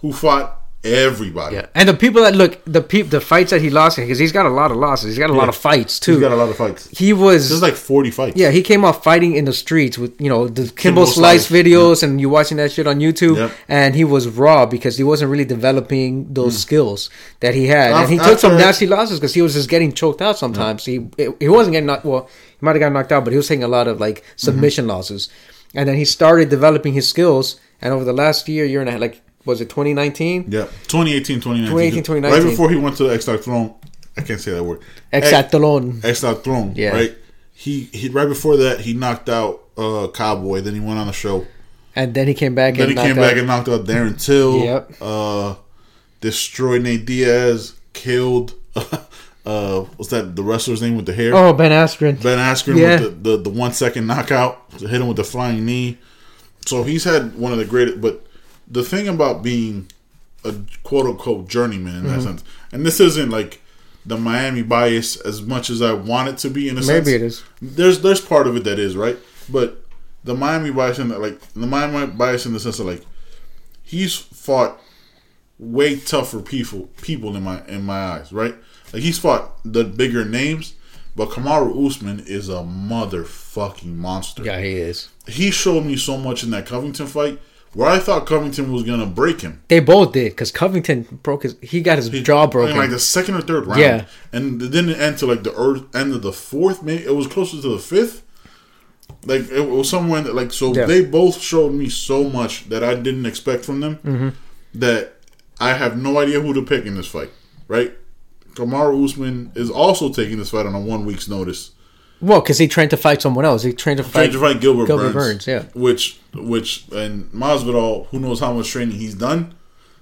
who fought Everybody. Yeah. And the people that look, the fights that he lost, because he's got a lot of losses. He's got a lot of fights too. He's got a lot of fights. He was, there's like 40 fights. Yeah, he came off fighting in the streets with, you know, the Kimbo Slice videos, and you watching that shit on YouTube, and he was raw because he wasn't really developing those skills that he had. And he took some nasty losses because he was just getting choked out sometimes. He wasn't getting knocked, well, he might have gotten knocked out, but he was taking a lot of like submission losses. And then he started developing his skills, and over the last year and a half, like, was it 2019? Yeah. 2018, 2019. Right before he went to the Exathlon. I can't say that word. Exathlon. Yeah. Right? He right before that, he knocked out Cowboy. Then he went on the show. And then he came back and knocked out Darren Till. Yep. Destroyed Nate Diaz. Killed... what's that? The wrestler's name with the hair? Oh, Ben Askren. Ben Askren with the 1 second knockout. Hit him with the flying knee. So he's had one of the greatest... But the thing about being a quote-unquote journeyman in that sense, and this isn't like the Miami bias as much as I want it to be in a sense. Maybe it is. There's part of it that is, right? But the Miami bias in that, like, the Miami bias in the sense of like, he's fought way tougher people in my eyes, right? Like, he's fought the bigger names, but Kamaru Usman is a motherfucking monster. Yeah, he is. He showed me so much in that Covington fight. Where I thought Covington was going to break him. They both did, because Covington got his jaw broken. In like the second or third round. Yeah. And it didn't end to like the end of the fourth. Maybe it was closer to the fifth. Like, it was somewhere in the, like, so they both showed me so much that I didn't expect from them that I have no idea who to pick in this fight, right? Kamaru Usman is also taking this fight on a 1 week's notice. Well, because he trained to fight someone else. He trained to fight Gilbert Burns. Yeah. Which and Masvidal, who knows how much training he's done,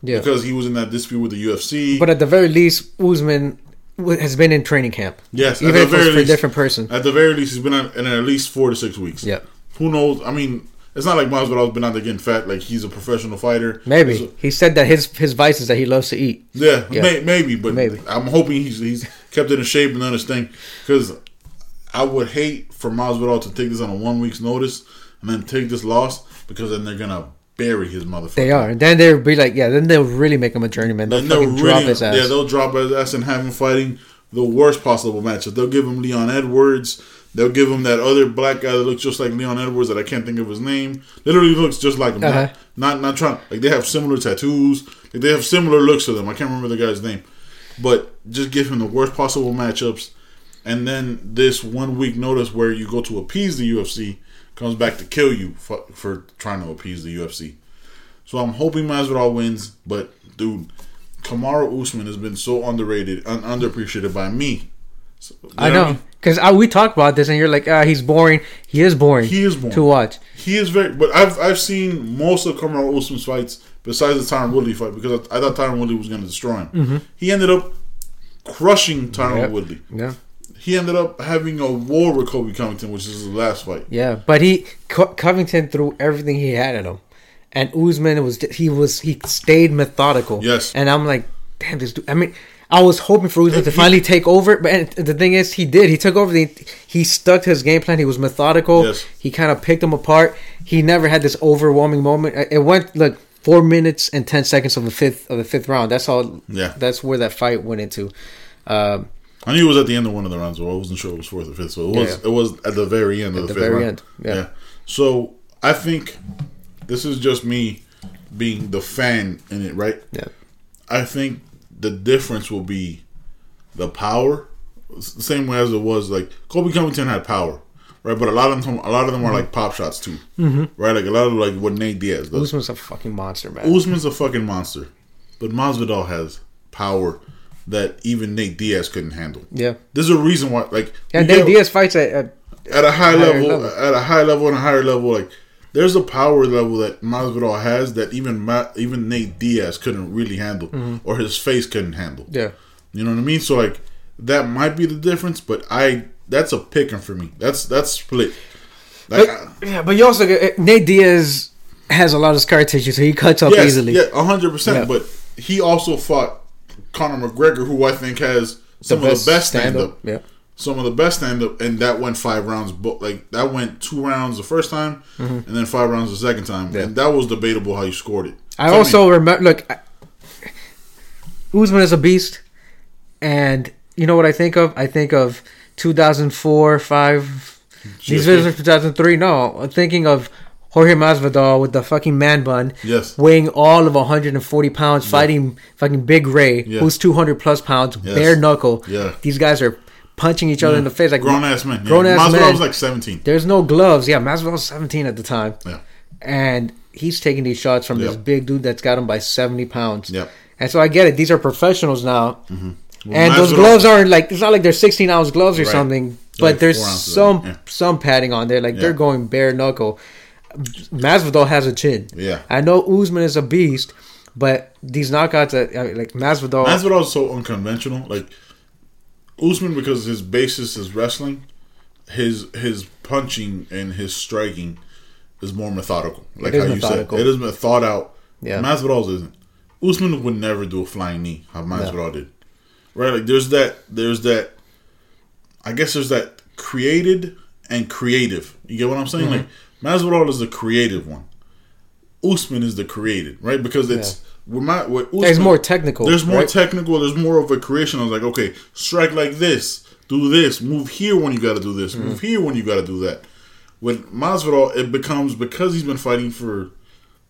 because he was in that dispute with the UFC. But at the very least, Usman has been in training camp. Yes, even if it's for a different person. At the very least, he's been in at least 4 to 6 weeks. Yeah. Who knows? I mean, it's not like Masvidal's been out there getting fat. Like, he's a professional fighter. Maybe he said that his vice is that he loves to eat. Yeah, yeah. Maybe. I'm hoping he's kept it in shape and done his thing, because I would hate for Masvidal to take this on a 1 week's notice and then take this loss, because then they're going to bury his motherfucker. They are. And then they'll be like, then they'll really make him a journeyman. They'll drop his ass. Yeah, they'll drop his ass and have him fighting the worst possible matchup. They'll give him Leon Edwards. They'll give him that other black guy that looks just like Leon Edwards that I can't think of his name. Literally looks just like him. Uh-huh. Not trying. Like, they have similar tattoos. Like, they have similar looks to them. I can't remember the guy's name. But just give him the worst possible matchups. And then this 1 week notice where you go to appease the UFC comes back to kill you for trying to appease the UFC. So I'm hoping Masvidal wins, but dude, Kamaru Usman has been so underrated and underappreciated by me. So, I know, because we talked about this, and you're like, he's boring. He is boring. He is boring to watch. He is very. But I've seen most of Kamaru Usman's fights besides the Tyron Woodley fight, because I thought Tyron Woodley was going to destroy him. Mm-hmm. He ended up crushing Tyron Woodley. Yeah. He ended up having a war with Colby Covington, which is his last fight. Yeah, but Covington threw everything he had at him, and Usman he stayed methodical. Yes, and I'm like, damn, this dude. I mean, I was hoping for Usman to finally take over, but the thing is, he did. He took over. He stuck to his game plan. He was methodical. Yes. He kind of picked him apart. He never had this overwhelming moment. It went 4 minutes and 10 seconds of the fifth round. That's all. Yeah, that's where that fight went into. I knew it was at the end of one of the rounds, but I wasn't sure it was fourth or fifth. So it was at the very end of the fifth round. At the very end, yeah. So I think this is just me being the fan in it, right? Yeah. I think the difference will be the power. It's the same way as it was, like, Colby Covington had power, right? But a lot of them are like pop shots too, right? Like a lot of like what Nate Diaz does. Usman's a fucking monster, man. Usman's a fucking monster, but Masvidal has power that even Nate Diaz couldn't handle. Yeah. There's a reason why, like... Yeah, Nate Diaz fights at a high level. At a high level and a higher level, like, there's a power level that Masvidal has that even Nate Diaz couldn't really handle, or his face couldn't handle. Yeah. You know what I mean? So, like, that might be the difference, but that's a picking for me. That's split. Like, but you also... Nate Diaz has a lot of scar tissue, so he cuts up easily. Yeah, 100%, but he also fought Conor McGregor, who I think has some of the best stand-up, and that went 5 rounds. But like, that went 2 rounds the first time, and then 5 rounds the second time, and that was debatable how you scored it. I also remember. Look, Usman is a beast. And you know what I think of? I think of 2004, 5. These videos are 2003. No, I'm thinking of Jorge Masvidal with the fucking man bun. Yes. Weighing all of 140 pounds, yeah. Fighting fucking Big Ray, yeah. Who's 200 plus pounds, yes. Bare knuckle. Yeah. These guys are punching each other in the face. Like grown-ass men. Yeah. Grown-ass men. Masvidal was like 17. There's no gloves. Yeah, Masvidal was 17 at the time. Yeah. And he's taking these shots from this big dude that's got him by 70 pounds. Yep. And so I get it. These are professionals now. Mm-hmm. Well, and those gloves aren't like, it's not like they're 16-ounce gloves or something. But like there's some padding on there. Like they're going bare knuckle. Masvidal has a chin. Yeah. I know Usman is a beast, but these knockouts, like Masvidal. Masvidal is so unconventional. Like Usman, because his basis is wrestling, his punching and his striking is more methodical. Like how you said, it is thought out. Yeah. Masvidal's isn't. Usman would never do a flying knee how Masvidal did. Right? Like there's that. I guess there's that created and creative. You get what I'm saying? Mm-hmm. Like Masvidal is the creative one. Usman is the created, right? Because it's with Usman, it's more technical. There's more technical. There's more of a creation. I was like, okay, strike like this, do this, move here when you got to do this, move here when you got to do that. With Masvidal, it becomes, because he's been fighting for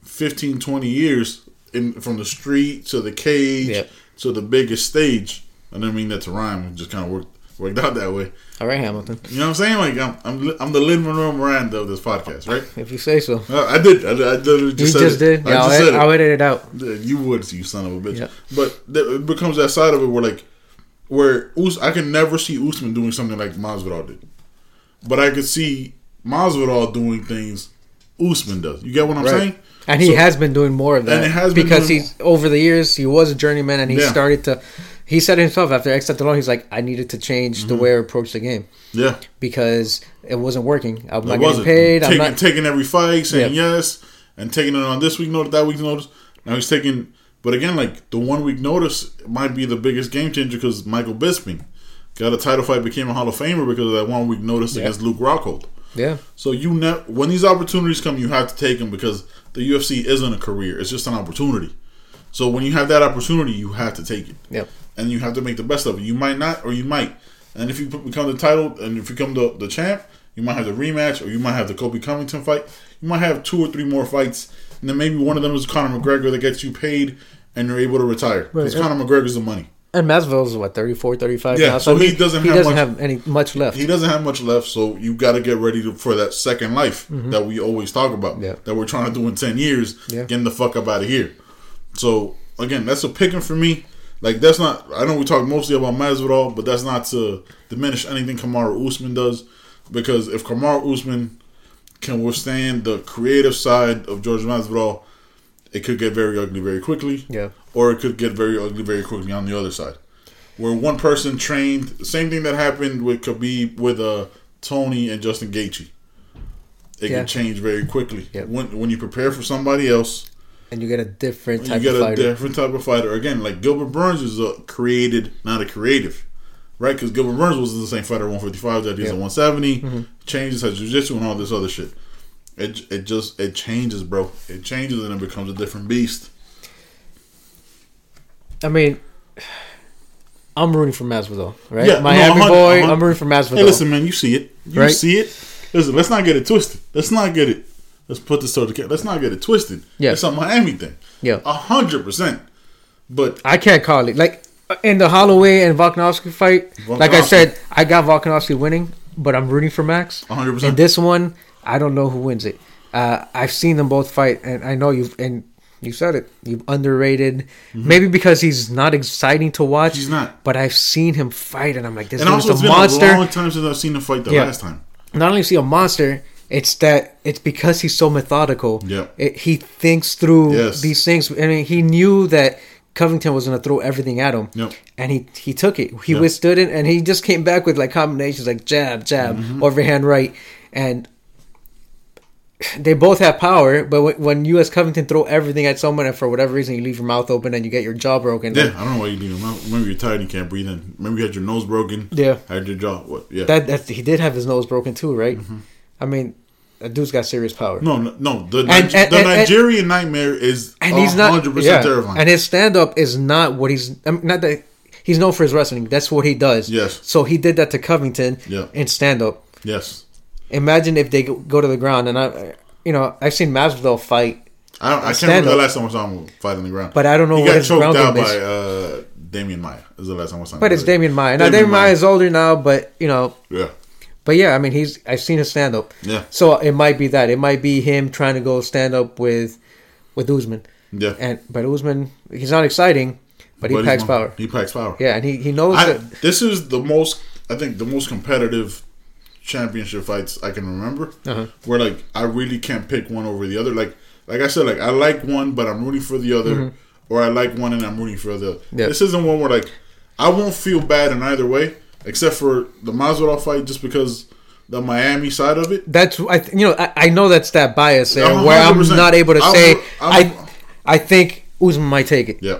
15, 20 years from the street to the cage to the biggest stage. I didn't mean that to rhyme. It just kind of worked out that way. All right, Hamilton. You know what I'm saying? Like I'm the Lin-Manuel Miranda of this podcast, right? If you say so. I did. I literally just said it. You just did. Yeah, I'll edit it out. You would, you son of a bitch. Yeah. But it becomes that side of it where I can never see Usman doing something like Masvidal did, but I could see Masvidal doing things Usman does. You get what I'm saying? And he has been doing more of that. And it has been because over the years, he was a journeyman, and he started to. He said himself after X at the Long, he's like, I needed to change the way I approached the game. Yeah. Because it wasn't working. I'm not getting paid. I'm not taking every fight, saying yes, and taking it on this week notice, that week notice. Now he's taking, but again, like the 1 week notice might be the biggest game changer because Michael Bisping got a title fight, became a Hall of Famer because of that 1 week notice against Luke Rockhold. Yeah. So when these opportunities come, you have to take them because the UFC isn't a career; it's just an opportunity. So when you have that opportunity, you have to take it. Yeah. And you have to make the best of it. You might not, or you might. And if you become the title, and if you become the champ, you might have the rematch, or you might have the Colby Covington fight. You might have two or three more fights, and then maybe one of them is Conor McGregor that gets you paid, and you're able to retire. Because Conor McGregor's the money. And Masvidal is what, 34, 35 now? So he doesn't have much left. He doesn't have much left, so you got to get ready for that second life that we always talk about, that we're trying to do in 10 years, getting the fuck up out of here. So, again, that's a picking for me. Like, that's not... I know we talk mostly about Masvidal, but that's not to diminish anything Kamaru Usman does. Because if Kamaru Usman can withstand the creative side of Jorge Masvidal, it could get very ugly very quickly. Yeah. Or it could get very ugly very quickly on the other side. Where one person trained... Same thing that happened with Khabib, with Tony and Justin Gaethje. It can change very quickly. Yeah. When you prepare for somebody else... And you get a different type of fighter. Again, like Gilbert Burns is a created, not a creative. Right? Because Gilbert Burns was the same fighter at 155 that he's at 170. Mm-hmm. Changes his jiu-jitsu and all this other shit. It changes, bro. It changes and it becomes a different beast. I mean, I'm rooting for Masvidal, right? Yeah, Miami boy, I'm rooting for Masvidal. Hey, listen, man, you see it. Listen, let's not get it twisted. Let's put this sort of together. Let's not get it twisted. Yeah. It's a Miami thing. Yeah. 100%. But I can't call it. Like, in the Holloway and Volkanovski fight, like I said, I got Volkanovski winning, but I'm rooting for Max. 100%. In this one, I don't know who wins it. I've seen them both fight, and I know you said it. You've underrated. Mm-hmm. Maybe because he's not exciting to watch. He's not. But I've seen him fight, and I'm like, this is a monster. And also, it's been a long time since I've seen him fight the last time. Not only is he a monster... It's because he's so methodical. Yeah, he thinks through these things. I mean, he knew that Covington was going to throw everything at him, and he took it. He withstood it, and he just came back with like combinations, like jab, overhand right, and they both have power. But when you as Covington throw everything at someone, and for whatever reason you leave your mouth open and you get your jaw broken, I don't know why you leave your mouth. Maybe you're tired and you can't breathe in. Maybe you had your nose broken. Yeah, had your jaw. He did have his nose broken too, right? Mm-hmm. I mean, That dude's got serious power. No. The Nigerian nightmare is 100% terrifying. And his stand-up is not what he's... I mean, not that he's known for his wrestling. That's what he does. Yes. So he did that to Covington in stand-up. Yes. Imagine if they go to the ground. And, I've seen Masvidal fight. I can't remember the last time I saw him fight on the ground. But I don't know what his ground game is. He got choked out by Damian Maia. Is the last time I saw him. But it's Damian Maia. Now, Damian Maia is older now, but, Yeah. But yeah, I mean, I've seen his stand up. Yeah. So it might be that. It might be him trying to go stand up with Usman. Yeah. But Usman, he's not exciting, but he packs power. He packs power. Yeah, and he knows that. This is the most competitive championship fights I can remember. Uh-huh. Where I really can't pick one over the other. Like I said, I like one but I'm rooting for the other, mm-hmm. or I like one and I'm rooting for the other. Yeah. This isn't one where I won't feel bad in either way. Except for the Masvidal fight, just because the Miami side of it. That's I know that's that bias there, where I'm not able to say I think Usman might take it. Yeah,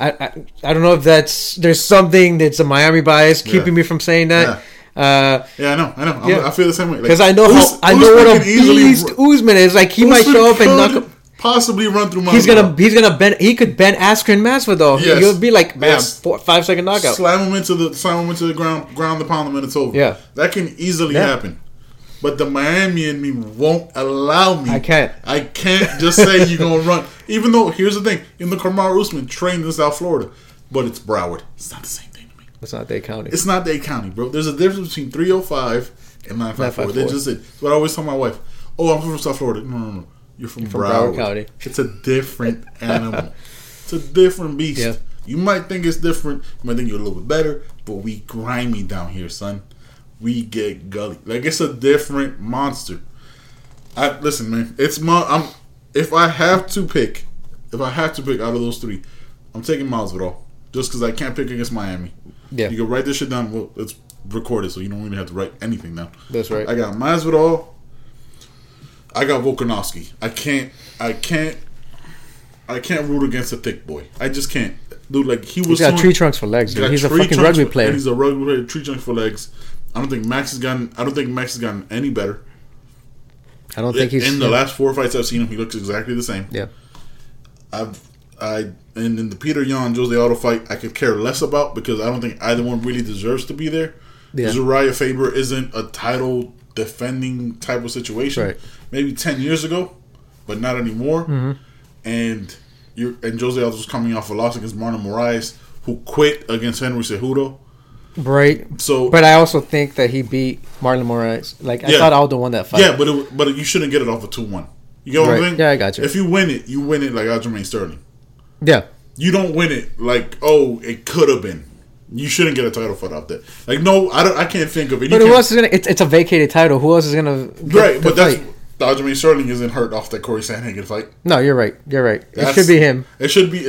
I don't know if there's something that's a Miami bias keeping me from saying that. Yeah, I know. Yeah. I feel the same way because I know what a beast Usman is. He Usman might show up and knock him. Possibly run through Masvidal. He's gonna bend. He could bend Askren Masvidal. Yes. He'll be bam, 4-5 second knockout. Slam him into the ground the pound, and it's over. Yeah, that can easily happen. But the Miami in me won't allow me. I can't just say you're gonna run. Even though here's the thing, in the Kamaru Usman trained in South Florida, but it's Broward. It's not the same thing to me. It's not Dade County. It's not Dade County, bro. There's a difference between 305 and 954. They just said. That's what I always tell my wife. Oh, I'm from South Florida. No. You're from Broward County. It's a different animal. It's a different beast. Yeah. You might think it's different. You might think you're a little bit better. But we grimy down here, son. We get gully. It's a different monster. Listen, man. It's my. If I have to pick out of those three, I'm taking Masvidal just because I can't pick against Miami. Yeah. You can write this shit down. Well, it's recorded, so you don't even have to write anything down. That's right. I got Masvidal. I got Volkanovski. I can't root against a thick boy. I just can't. Dude, he's got tree trunks for legs, dude. He's a fucking rugby player. He's a rugby player, tree trunks for legs. I don't think Max has gotten any better. I don't think he's in the last four fights I've seen him, he looks exactly the same. Yeah. And in the Petr Yan Jose Aldo fight I could care less about because I don't think either one really deserves to be there. Yeah. Zariah Faber isn't a title defending type of situation, right. Maybe 10 years ago, but not anymore. Mm-hmm. And Jose Aldo's coming off a loss against Marlon Moraes, who quit against Henry Cejudo, right? So, but I also think that he beat Marlon Moraes. I thought Aldo won that fight. Yeah, but you shouldn't get it off of 2-1. You get what I'm saying? Yeah, I got you. If you win it, like Aljamain Sterling. Yeah, you don't win it it could have been. You shouldn't get a title fight off that. I can't think of it. But who else is gonna? It's a vacated title. Who else is gonna? Right, but that's Aljamain Sterling isn't hurt off that Corey Sandhagen fight. No, you're right. It should be him. It should be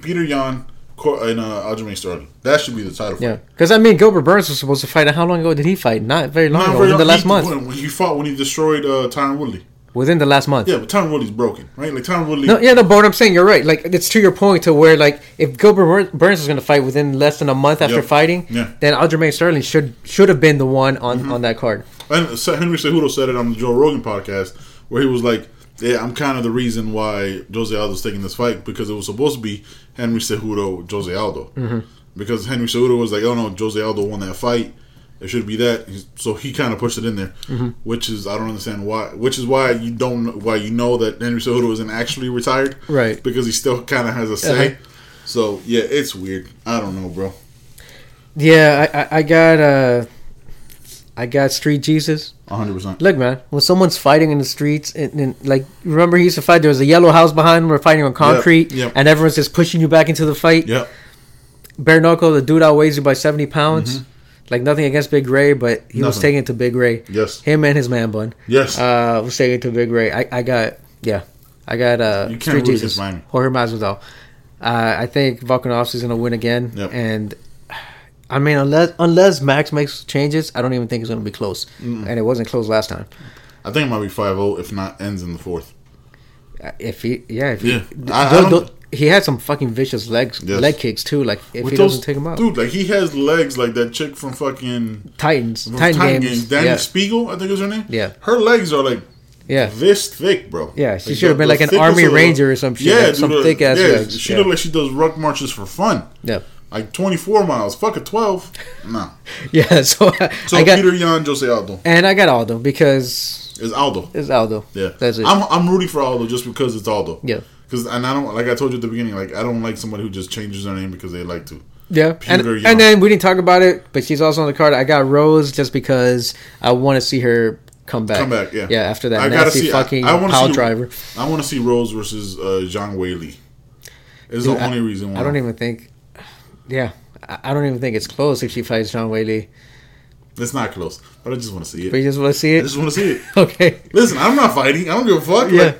Petr Yan and Aljamain Sterling. That should be the title fight. Yeah, because Gilbert Burns was supposed to fight. And how long ago did he fight? Not very long ago. Within the last month. When he fought when he destroyed Tyron Woodley. Within the last month. Yeah, but Tyron Woodley's broken, right? Tyron Woodley... No, but what I'm saying, you're right. It's to your point to where, if Gilbert Burns is going to fight within less than a month after fighting, then Aljamain Sterling should have been the one on that card. And Henry Cejudo said it on the Joe Rogan podcast, where he was like, yeah, I'm kind of the reason why Jose Aldo's taking this fight, because it was supposed to be Henry Cejudo, Jose Aldo. Mm-hmm. Because Henry Cejudo was like, oh, no, Jose Aldo won that fight. It should be that, so he kind of pushed it in there, mm-hmm. which is I don't understand why. Which is why you don't, that Henry Cejudo isn't actually retired, right? Because he still kind of has a say. Uh-huh. So yeah, it's weird. I don't know, bro. Yeah, I got Street Jesus. 100%. Look, man, when someone's fighting in the streets, and remember he used to fight. There was a yellow house behind him. We're fighting on concrete, and everyone's just pushing you back into the fight. Yep. Bare knuckle, the dude outweighs you by 70 pounds. Mm-hmm. Nothing against Big Ray, but he was taking it to Big Ray. Yes. Him and his man bun. Yes. Was taking it to Big Ray. I got Street Jesus. Jorge Masvidal. I think Volkanovski's going to win again. Yep. And, unless Max makes changes, I don't even think it's going to be close. Mm-mm. And it wasn't close last time. I think it might be 5-0, if not ends in the fourth. He had some fucking vicious leg kicks too. If he doesn't take them out, dude, he has legs like that chick from fucking Titans. Danny Spiegel, I think is her name. Yeah, her legs are Yeah. This thick, bro. Yeah, she should have been like an Army Ranger or some shit. Yeah, like some thick ass legs. She looked like she does ruck marches for fun. Yeah. Like 24 miles. Fuck a 12. Nah. Yeah, so I got Petr Yan, Jose Aldo. And I got Aldo because it's Aldo. It's Aldo. Yeah. That's it. I'm rooting for Aldo just because it's Aldo. Yeah. And I don't, like I told you at the beginning, like I don't like somebody who just changes their name because they like to. Yeah, and then we didn't talk about it, but she's also on the card. I got Rose just because I want to see her come back. Come back, yeah. Yeah, after that I gotta see, fucking pile driver. I want to see Rose versus Zhang Weili. It's the only reason why. I don't even think it's close if she fights Zhang Weili. It's not close, but I just want to see it. But you just want to see it? I just want to see it. Okay. Listen, I'm not fighting. I don't give a fuck. Yeah. Like,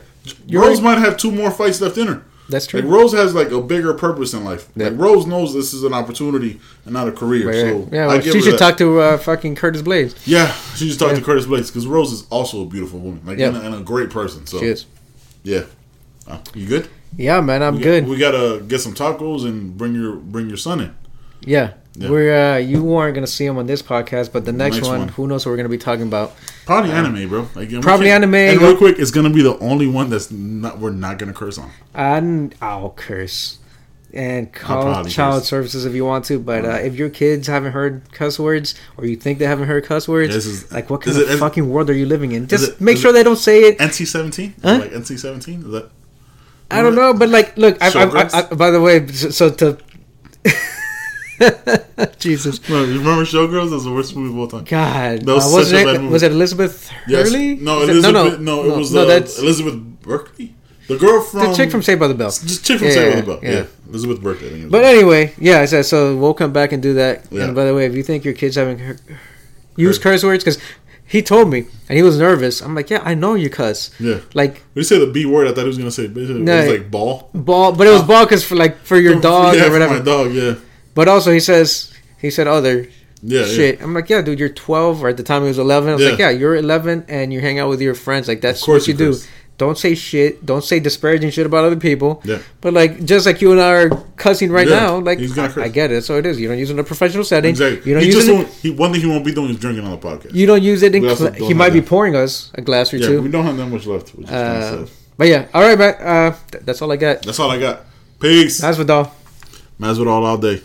Rose might have two more fights left in her. That's true. Like Rose has like a bigger purpose in life. Yep. Like Rose knows this is an opportunity and not a career. Right, so yeah, well, she should talk to fucking Curtis Blaydes. Yeah, she should talk to Curtis Blaydes because Rose is also a beautiful woman, like and a great person. So she is. Yeah, you good? Yeah, man, I'm good. We gotta get some tacos and bring your son in. Yeah. Yeah. You weren't going to see him on this podcast, but the next one, who knows what we're going to be talking about. Probably anime, bro. Like, probably anime. And real quick, it's going to be the only one we're not going to curse on. I'll curse. And call child services if you want to, but if your kids haven't heard cuss words, or you think they haven't heard cuss words, like what kind of fucking world are you living in? Just make sure they don't say it. NC-17? Huh? Like NC-17? Is that? I don't know, but like, look, I by the way, so to... Jesus. No, you remember Showgirls? That was the worst movie of all time. God. That was such a bad movie. Was it Elizabeth Hurley? Yes. No, it was Elizabeth Berkley. The girl from... The chick from Saved by the Bell. Yeah, Elizabeth Berkley. I think anyway, yeah, so we'll come back and do that. Yeah. And by the way, if you think your kids haven't used curse words, because he told me, and he was nervous. I'm like, yeah, I know you cuss. Yeah. Like... When you said the B word, I thought he was going to say... It was like ball. Ball, but it was ball because for your dog or whatever. Yeah, for my dog, yeah. But also, he said other shit. Yeah. I'm like, yeah, dude, you're 12, or at the time he was 11. I was like, yeah, you're 11, and you hang out with your friends. Like, that's what you do. Don't say shit. Don't say disparaging shit about other people. Yeah. But, like, just like you and I are cussing right now, like, I get it. So it is. You don't use it in a professional setting. Exactly. You don't one thing he won't be doing is drinking on the podcast. You don't use it in... He might be pouring us a glass or two. Yeah, we don't have that much left. Which is sad. But, yeah. All right, man. That's all I got. Peace. Masvidal all day.